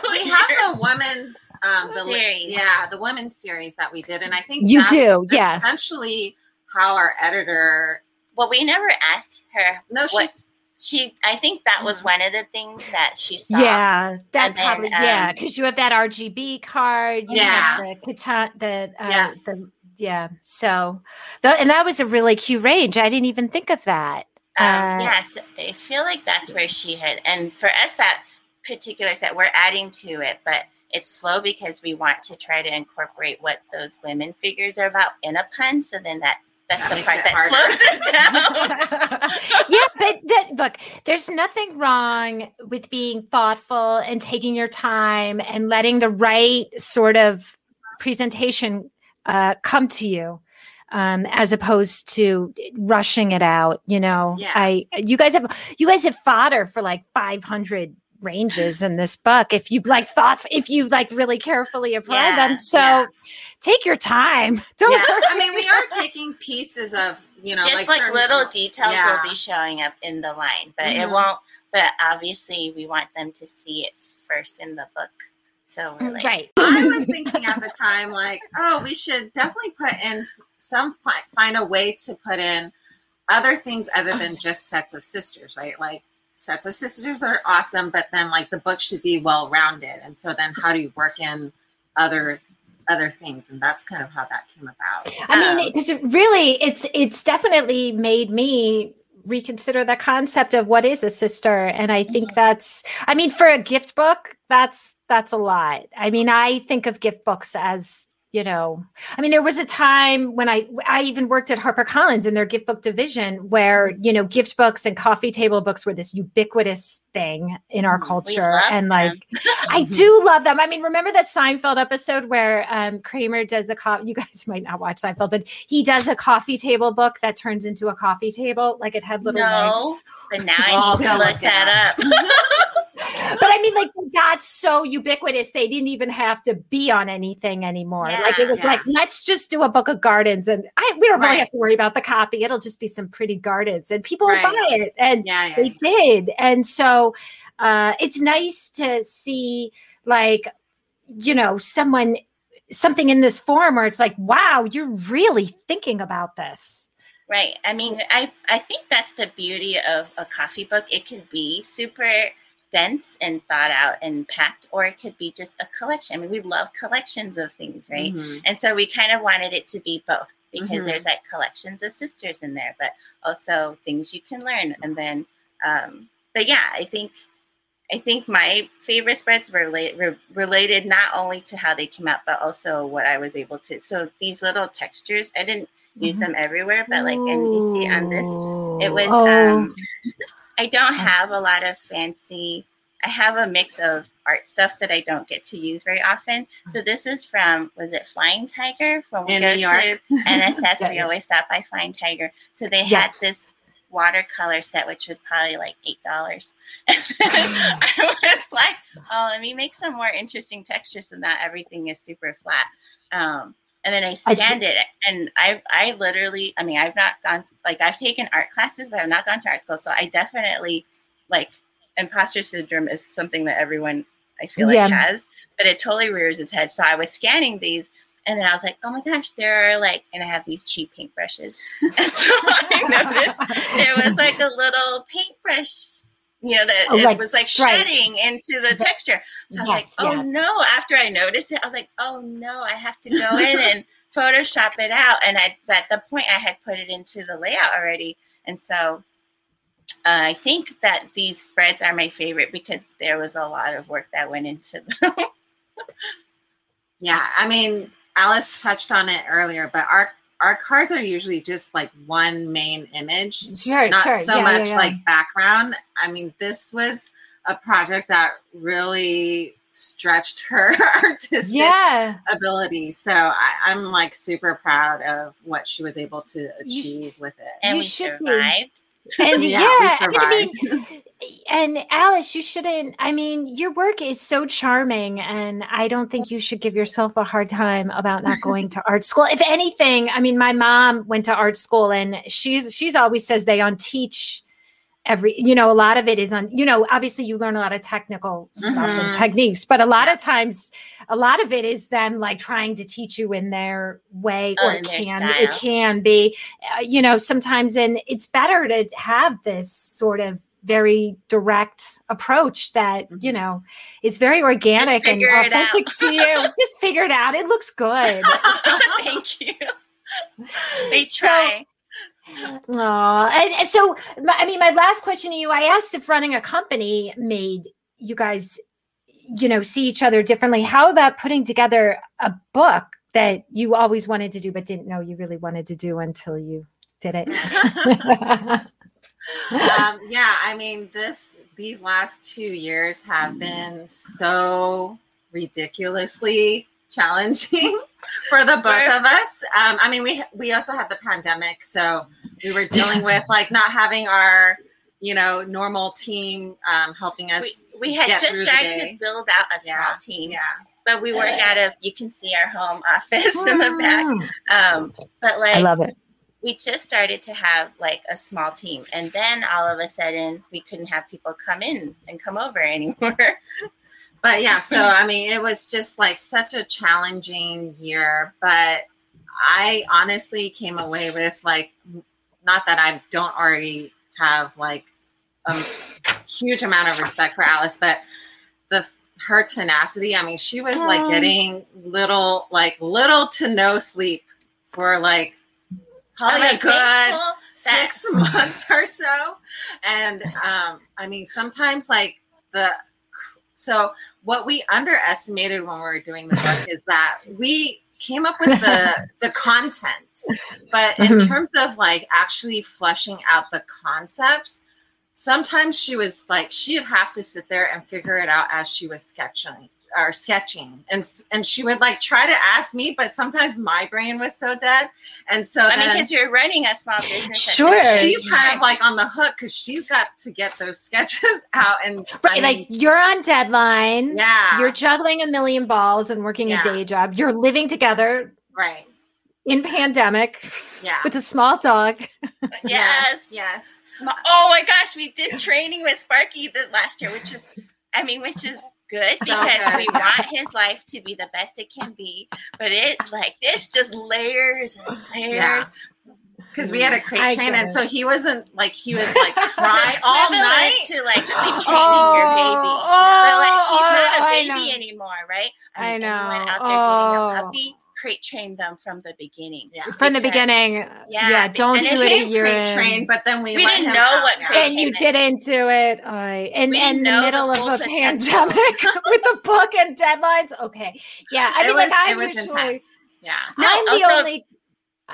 the women's series. The women's series that we did, and I think that's essentially how our editor. Well, we never asked her. No, I think that was one of the things that she saw. Yeah, because you have that RGB card. And that was a really cute range. I didn't even think of that. So I feel like that's where she had, and for us that. Particulars that we're adding to it, but it's slow because we want to try to incorporate what those women figures are about in a pun. So then that's the part that slows it down. Look, there's nothing wrong with being thoughtful and taking your time and letting the right sort of presentation come to you. As opposed to rushing it out, you know, you guys have fodder for like 500 ranges in this book if you like thought, if you like really carefully apply them. So take your time. Don't worry. I mean, we are taking pieces of, you know, just like little details will be showing up in the line, but it won't, but obviously we want them to see it first in the book. So we're like, I was thinking at the time, like, oh, we should definitely put in some, find a way to put in other things other than just sets of sisters, right? Like sets of sisters are awesome, but then like the book should be well-rounded. And so then how do you work in other things? And that's kind of how that came about. I mean, because really it's definitely made me reconsider the concept of what is a sister. And I think that's, I mean, for a gift book, that's a lot. I mean, I think of gift books as, you know, I mean, there was a time when I even worked at HarperCollins in their gift book division where, you know, gift books and coffee table books were this ubiquitous thing in our culture. And like, I do love them. I mean, remember that Seinfeld episode where Kramer does the coffee, you guys might not watch Seinfeld, but he does a coffee table book that turns into a coffee table. Like it had little legs. But now I need to look that up. But I mean, like, they got so ubiquitous, they didn't even have to be on anything anymore. Yeah, like, it was like, let's just do a book of gardens. And we don't really have to worry about the copy. It'll just be some pretty gardens. And people will buy it. And they did. And so it's nice to see, like, you know, something in this form where it's like, wow, you're really thinking about this. Right. I mean, I think that's the beauty of a coffee book. It can be super dense and thought out and packed, or it could be just a collection. I mean, we love collections of things, right? Mm-hmm. And so we kind of wanted it to be both, because there's like collections of sisters in there, but also things you can learn. And then, but yeah, I think my favorite spreads were related not only to how they came out, but also what I was able to. So these little textures, I didn't use them everywhere, but like, and you see on this, it was. I don't have a lot of fancy. I have a mix of art stuff that I don't get to use very often. So this is from, was it Flying Tiger? When we go to NSS, we always stop by Flying Tiger. So they had this watercolor set, which was probably like $8. And I was like, oh, let me make some more interesting textures so not everything is super flat. And then I scanned it, and I literally, I mean, I've not gone, like, I've taken art classes, but I've not gone to art school. So I definitely, like, imposter syndrome is something that everyone, I feel like, has, but it totally rears its head. So I was scanning these, and then I was like, oh my gosh, there are, like, and I have these cheap paintbrushes. And so I noticed there was, like, a little paintbrush, you know, that it was like shedding into the texture. So I was like, oh no, after I noticed it, I was like, oh no, I have to go in and Photoshop it out. And at the point I had put it into the layout already. And so I think that these spreads are my favorite because there was a lot of work that went into them. Yeah. I mean, Alice touched on it earlier, but our cards are usually just like one main image, not so much like background. I mean, this was a project that really stretched her artistic ability. So I'm like super proud of what she was able to achieve with it. And we survived. And and Alice, you shouldn't, I mean, your work is so charming, and I don't think you should give yourself a hard time about not going to art school. If anything, I mean, my mom went to art school, and she's always says they unteach every, you know, a lot of it is on, you know, obviously you learn a lot of technical stuff and techniques, but a lot of times, a lot of it is them like trying to teach you in their way, or it can be, you know, sometimes, and it's better to have this sort of very direct approach that, you know, is very organic and authentic to you. Just figure it out. It looks good. Thank you. They try. Oh, and so, I mean, my last question to you, I asked if running a company made you guys, you know, see each other differently. How about putting together a book that you always wanted to do, but didn't know you really wanted to do until you did it? Yeah, I mean, these last 2 years have been so ridiculously challenging for the both of us. I mean, we also had the pandemic, so we were dealing with like not having our you know, normal team helping us. We had just tried to build out a small team. Yeah. But we work out of, you can see our home office in the back. But like, I love it. We just started to have like a small team. And then all of a sudden we couldn't have people come in and come over anymore. But yeah, so I mean, it was just like such a challenging year, but I honestly came away with like, not that I don't already have like a huge amount of respect for Alice, but her tenacity, I mean, she was like getting little to no sleep for like probably a good 6 months or so. And I mean, sometimes like so what we underestimated when we were doing the book is that we came up with the contents, but in terms of like actually fleshing out the concepts, sometimes she was like, she'd have to sit there and figure it out as she was sketching. And she would like try to ask me, but sometimes my brain was so dead. And so because you're running a small business. Sure. She's kind of like on the hook because she's got to get those sketches out. And right, like you're on deadline. Yeah. You're juggling a million balls and working a day job. You're living together. Right. In pandemic. Yeah. With a small dog. Yes. Yes. Oh my gosh, we did training with Sparky last year, which is good because we want his life to be the best it can be. But it like this just layers and layers. Because we had a crate trainer, and so he would cry all night to like sleep training your baby. But like he's not a baby anymore, right? I mean, I know. Everyone out there getting a puppy. Crate train them from the beginning. Yeah. From the beginning. Yeah. Don't do it a year in. But then we didn't know what crate train. And you didn't do it. In the middle of a pandemic with a book and deadlines. Okay. Yeah. I mean, it was intense. Yeah.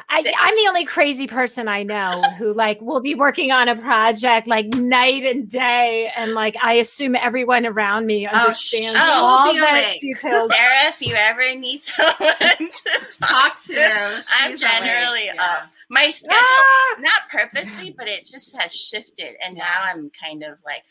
I'm the only crazy person I know who like will be working on a project like night and day, and like I assume everyone around me understands all the details. Sarah, if you ever need someone to talk to, I'm generally up. My schedule, not purposely, but it just has shifted, and now I'm kind of like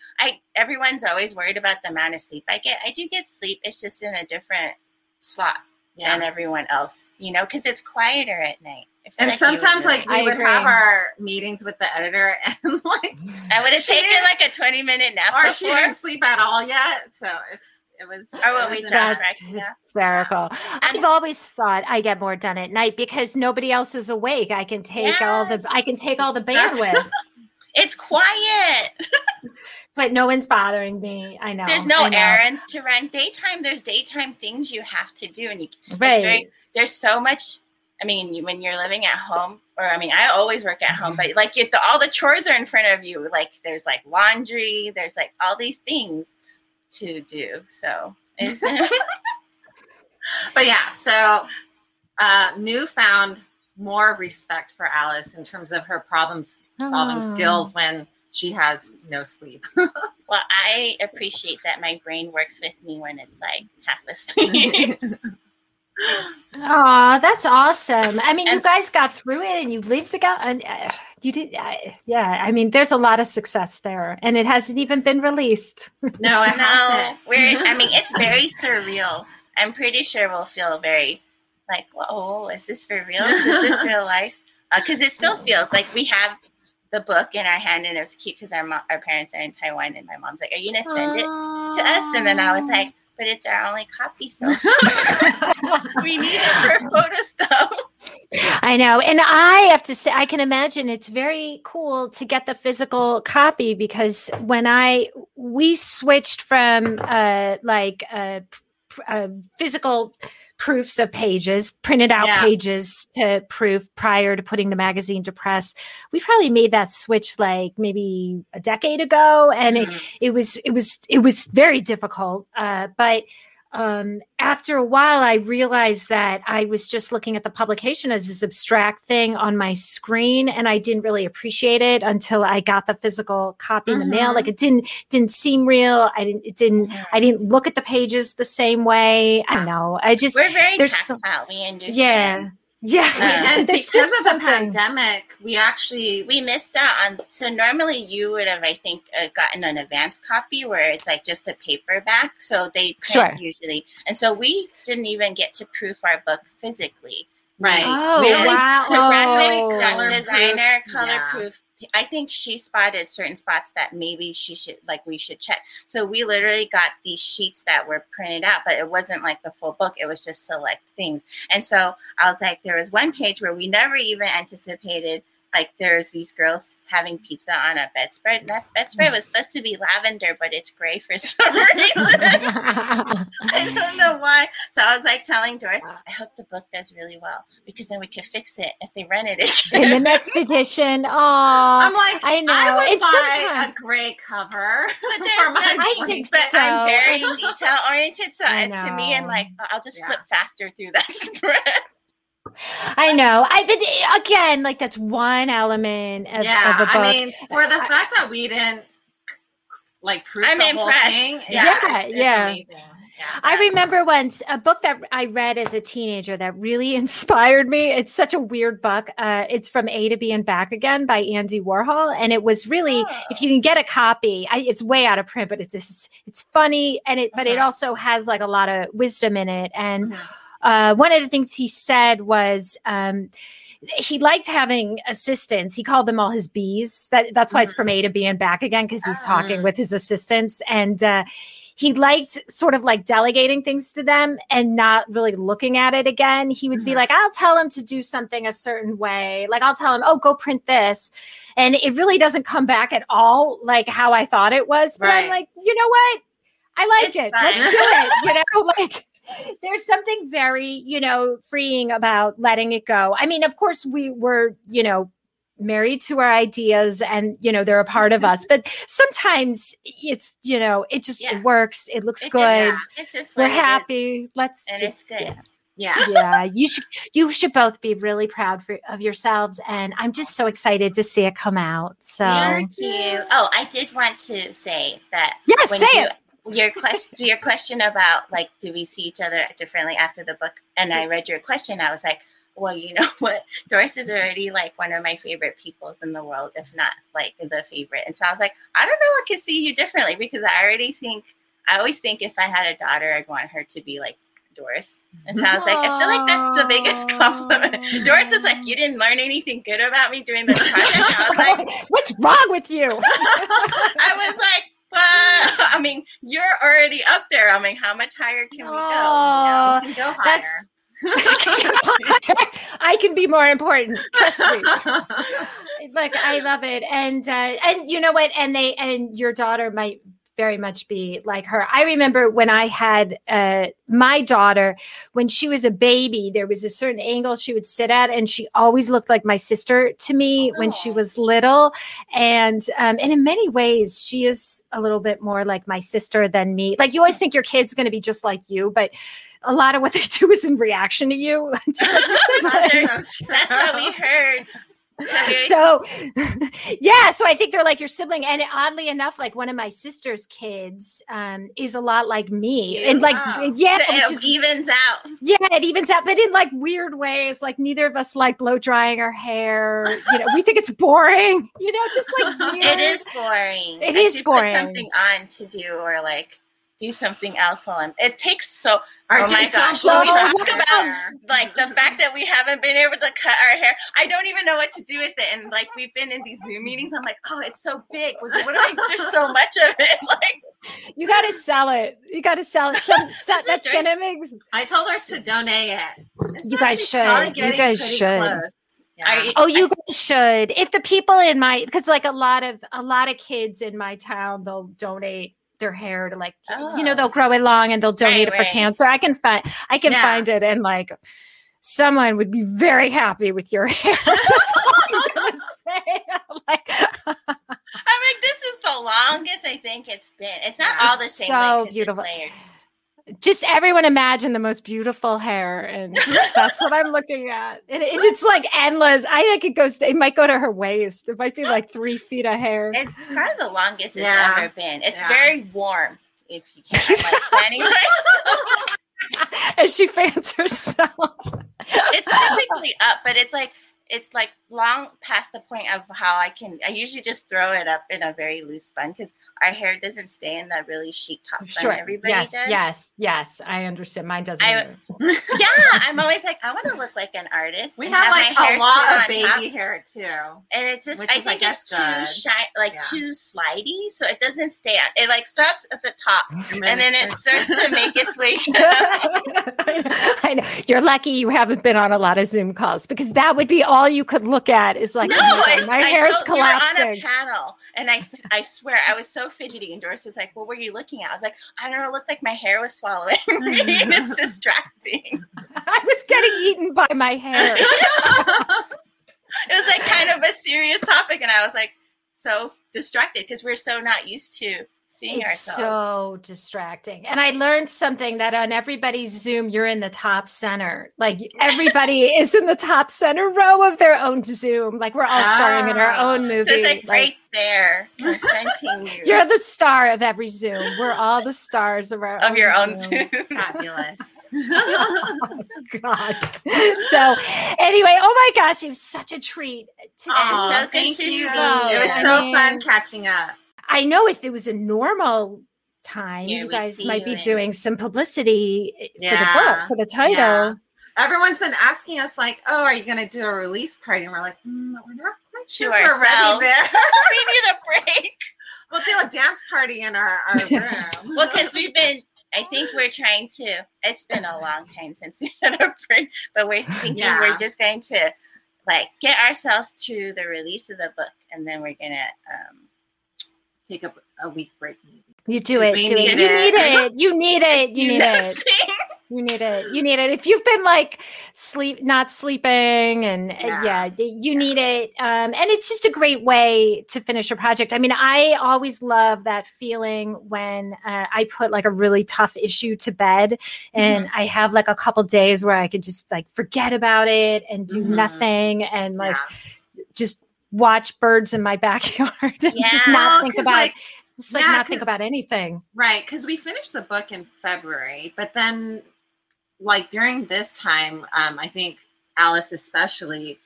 everyone's always worried about the amount of sleep I get. I do get sleep. It's just in a different slot. Yeah. And everyone else, you know, because it's quieter at night. And like sometimes, like, we would have our meetings with the editor, and, like, I would have taken, like, a 20-minute nap before. Or she didn't sleep at all yet, so it was that's hysterical. Yeah. I've always thought I get more done at night because nobody else is awake. I can take all the bandwidth. It's quiet. But no one's bothering me. I know. There's no errands to run. Daytime, there's daytime things you have to do. And there's so much. I mean, when you're living at home, I always work at home, but like all the chores are in front of you. Like there's like laundry, there's like all these things to do. So, but yeah, so newfound more respect for Alice in terms of her problem solving skills when she has no sleep. Well, I appreciate that my brain works with me when it's like half asleep. Oh, that's awesome. I mean, you guys got through it and you lived together. And you did. I mean, there's a lot of success there, and it hasn't even been released. No, it hasn't. It's very surreal. I'm pretty sure we'll feel very like, whoa, is this for real? Is this real life? Because it still feels like we have the book in our hand, and it was cute because our parents are in Taiwan, and my mom's like, "Are you gonna send it to us?" And then I was like, "But it's our only copy, so we need it for photo stuff." I know, and I have to say, I can imagine it's very cool to get the physical copy because when we switched from physical proofs of pages, printed out pages to proof prior to putting the magazine to press. We probably made that switch like maybe a decade ago, and it was very difficult. But after a while, I realized that I was just looking at the publication as this abstract thing on my screen, and I didn't really appreciate it until I got the physical copy in the mail. Like it didn't seem real. I didn't look at the pages the same way. I don't know. We're very tactile. We understand. Yeah. Yeah. And because of the pandemic, we missed out on. So normally you would have, I think, gotten an advanced copy where it's like just the paperback. So they print usually. And so we didn't even get to proof our book physically. Right. Oh, we wow. Graduated designer, color-proof. Yeah. I think she spotted certain spots that maybe she should, like, we should check. So we literally got these sheets that were printed out, but it wasn't like the full book. It was just select things. And so I was like, there was one page where we never even anticipated, like, there's these girls having pizza on a bedspread. And that bedspread was supposed to be lavender, but it's gray for some reason. I don't know why. So I was like telling Doris, I hope the book does really well because then we could fix it if they rented it. In the next edition. Oh, I'm like, I know. I would buy a gray cover. But there's so. I'm very detail oriented. So to me, I'm like, I'll just flip faster through that spread. I know. But again, like, that's one element of, of a book. I mean, for the fact that we didn't like prove the whole thing. Yeah. It's amazing. Yeah. I remember once a book that I read as a teenager that really inspired me. It's such a weird book. It's From A to B and Back Again by Andy Warhol. And it was really, if you can get a copy, it's way out of print, but it's funny. And it, but it also has like a lot of wisdom in it. And one of the things he said was he liked having assistants. He called them all his bees. That's why it's From A to B and Back Again, because he's talking with his assistants. And he liked sort of like delegating things to them and not really looking at it again. He would be like, I'll tell him to do something a certain way. Like, I'll tell him, oh, go print this. And it really doesn't come back at all like how I thought it was. But I'm like, you know what? I like it. Fine. Let's do it. You know, like. There's something very, freeing about letting it go. I mean, of course, we were, married to our ideas and, they're a part of us. But sometimes it's, it just works. It looks good. It's just we're happy. Let's and just it's good. Yeah. You should both be really proud of yourselves. And I'm just so excited to see it come out. So thank you. Oh, I did want to say that. Yes, say it. Your question about, like, do we see each other differently after the book? And I read your question. I was like, well, you know what? Doris is already, like, one of my favorite peoples in the world, if not, like, the favorite. And so I was like, I don't know, I could see you differently because I always think if I had a daughter, I'd want her to be, like, Doris. And so I was like, I feel like that's the biggest compliment. Doris is like, you didn't learn anything good about me during this project. I was like, what's wrong with you? I was like, well, I mean, you're already up there. I mean, how much higher can we go? You can go higher. I can be more important. Trust me. Like, I love it. And you know what? And your daughter might very much be like her. I remember when I had my daughter, when she was a baby, there was a certain angle she would sit at, and she always looked like my sister to me when she was little. And in many ways, she is a little bit more like my sister than me. Like, you always think your kid's going to be just like you, but a lot of what they do is in reaction to you. That's what we heard. So I think they're like your sibling. And oddly enough, like, one of my sister's kids is a lot like me. And like, so it evens out. Yeah, it evens out. But in like weird ways, like, neither of us like blow drying our hair. We think it's boring, just like weird. It is boring. It is boring. Put something on to do or like do something else while it takes so. Oh my gosh! So we talk about like the fact that we haven't been able to cut our hair. I don't even know what to do with it, and like we've been in these Zoom meetings. I'm like, oh, it's so big. There's so much of it. Like, you gotta sell it. So that's gonna make. I told her to donate it. You guys should. Close. Yeah. You guys should. If the people in my, because like a lot of kids in my town, they'll donate their hair to like, they'll grow it long and they'll donate it for cancer. I can find it. And like, someone would be very happy with your hair. That's all I'm going to say. I'm like, this is the longest I think it's been. It's not all the same. So like, beautiful. Just everyone imagine the most beautiful hair. And that's what I'm looking at. And it's like endless. I think it might go to her waist. It might be like 3 feet of hair. It's probably the longest it's ever been. It's very warm. If you can't, like, planning. And she fans herself. It's typically up, but it's like long past the point of how I usually just throw it up in a very loose bun because our hair doesn't stay in that really chic top bun. Sure. Everybody does. Yes. I understand. Mine doesn't. Yeah. I'm always like, I want to look like an artist. We have like a lot of baby hair too. And it just, I think it's too shy, too slidey. So it doesn't stay out. It like starts at the top and then it starts to make its way down. I know. You're lucky you haven't been on a lot of Zoom calls because that would be all you could look at is like, my hair's collapsing. We were on a panel and I swear I was so fidgety and Doris is like, what were you looking at? I was like, I don't know, it looked like my hair was swallowing me. It's distracting. I was getting eaten by my hair. It was like kind of a serious topic and I was like so distracted because we're so not used to seeing ourselves. So distracting. And I learned something that on everybody's Zoom, you're in the top center. Like everybody is in the top center row of their own Zoom. Like we're all starring in our own movie. So it's like right there. You're the star of every Zoom. We're all the stars of our own your own Zoom. Fabulous. Oh my God. So anyway, oh my gosh, it was such a treat. Thank you. It was so fun catching up. I know if it was a normal time, you guys might be doing some publicity for the book, for the title. Yeah. Everyone's been asking us like, oh, are you going to do a release party? And we're like, we're not quite sure we're ready there. We need a break. We'll do a dance party in our room. Well, because it's been a long time since we had a break, but we're thinking we're just going to like get ourselves to the release of the book. And then we're going to, take a week break. You do it. You need it. If you've been like not sleeping and you need it. And it's just a great way to finish a project. I mean, I always love that feeling when I put like a really tough issue to bed and I have like a couple days where I could just like forget about it and do nothing and like just watch birds in my backyard and just not think about anything. Right. Cause we finished the book in February, but then like during this time, I think Alice especially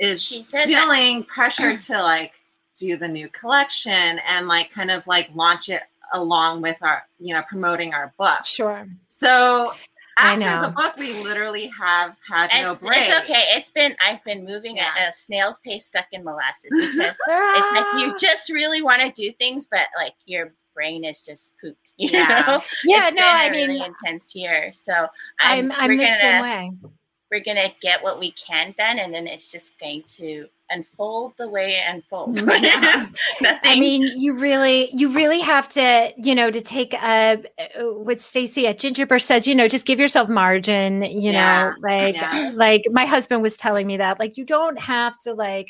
is feeling pressure to like do the new collection and like kind of like launch it along with our, promoting our book. Sure. So after the book, we literally have had no break. It's okay. I've been moving at a snail's pace, stuck in molasses because it's like you just really want to do things, but like your brain is just pooped. You know? Yeah. It's been a really intense year. So I'm the same way. We're gonna get what we can done, and then it's just going to unfold the way it unfolds. I mean, you really have to, to take what Stacey at Gingerburst says, just give yourself margin, like my husband was telling me that, like, you don't have to like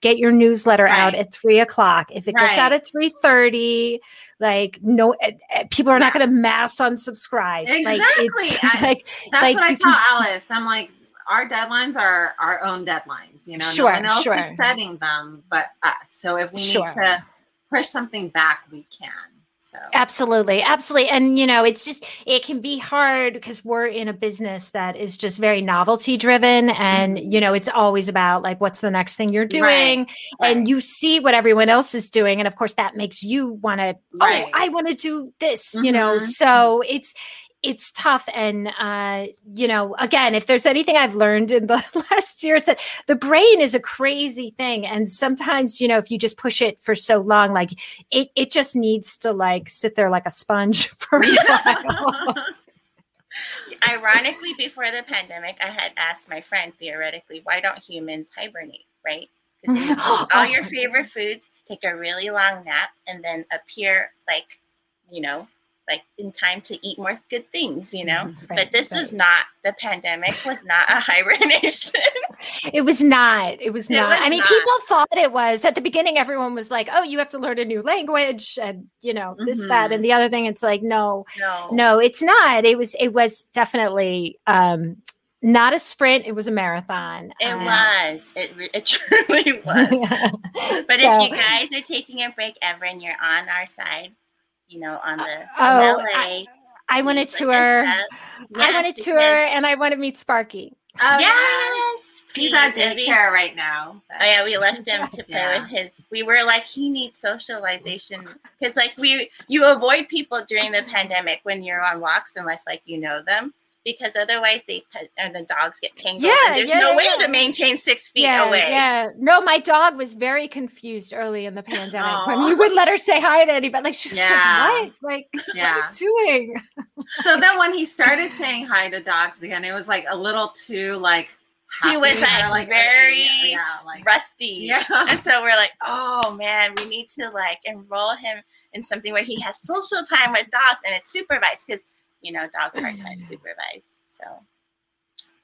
get your newsletter out at 3:00. If it gets out at 3:30, like people are not going to mass unsubscribe. Exactly. That's what I tell Alice. I'm like, our deadlines are our own deadlines, no one else is setting them but us. So if we need to push something back, we can. So. Absolutely. And, it's just, it can be hard because we're in a business that is just very novelty driven. And, it's always about like, what's the next thing you're doing? Right. And you see what everyone else is doing. And of course that makes you want to, I want to do this, so it's tough. And, again, if there's anything I've learned in the last year, it's that the brain is a crazy thing. And sometimes, if you just push it for so long, like it just needs to like sit there like a sponge for a while. Ironically, before the pandemic, I had asked my friend theoretically, why don't humans hibernate, right? Because they eat all your favorite foods, take a really long nap, and then appear like, in time to eat more good things, but this was not, the pandemic was not a hibernation. It was not. I mean, people thought it was at the beginning. Everyone was like, oh, you have to learn a new language and this, that, and the other thing. It's like, no, it's not. It was definitely, not a sprint. It was a marathon. It was. It truly was. Yeah. But if you guys are taking a break ever and you're on our side, on the LA. I want to tour and I want to meet Sparky. Yes! He's on daycare right now. Oh, yeah, we left him to play with his. We were like, he needs socialization. Because, like, you avoid people during the pandemic when you're on walks unless, like, you know them. Because otherwise, the dogs get tangled. Yeah, and there's no way to maintain 6 feet away. Yeah, no, my dog was very confused early in the pandemic when you would let her say hi to anybody. Like she's like, what? Like, what are you doing? So then, when he started saying hi to dogs again, it was like a little too like. He was like very like, rusty. Yeah. And so we're like, oh man, we need to like enroll him in something where he has social time with dogs and it's supervised because. You know, dog park time supervised. So,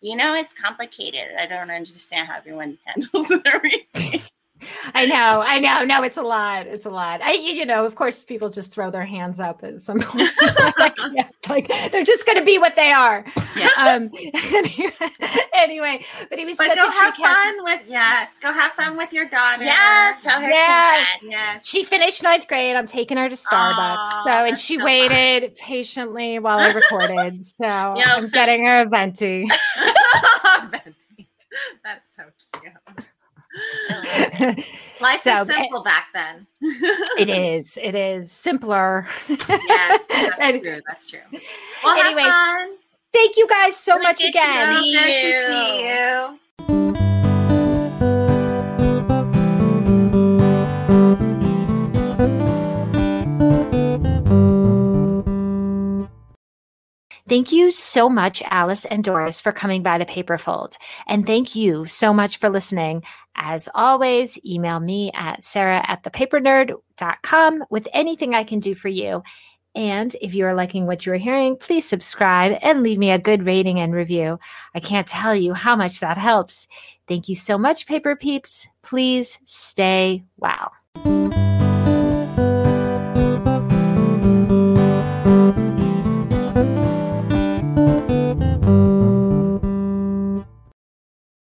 you know, it's complicated. I don't understand how everyone handles everything. I know. No, it's a lot. You know, of course, people just throw their hands up at some point. Like they're just going to be what they are. Yeah. Anyway, but he was. But such go a have fun cat. With yes. Go have fun with your daughter. Yes. Tell her. Yes. She finished 9th grade. I'm taking her to Starbucks. Oh, so and she waited patiently while I recorded. So I'm getting her a venti. Venti. That's so cute. Life is simple back then. It is simpler. Yes, that's true. That's true. Well, anyway, have fun. Thank you guys so much again. Good to see you. Thank you so much, Alice and Doris, for coming by the Paper Fold. And thank you so much for listening. As always, email me at sarah@thepapernerd.com with anything I can do for you. And if you are liking what you are hearing, please subscribe and leave me a good rating and review. I can't tell you how much that helps. Thank you so much, Paper Peeps. Please stay wow.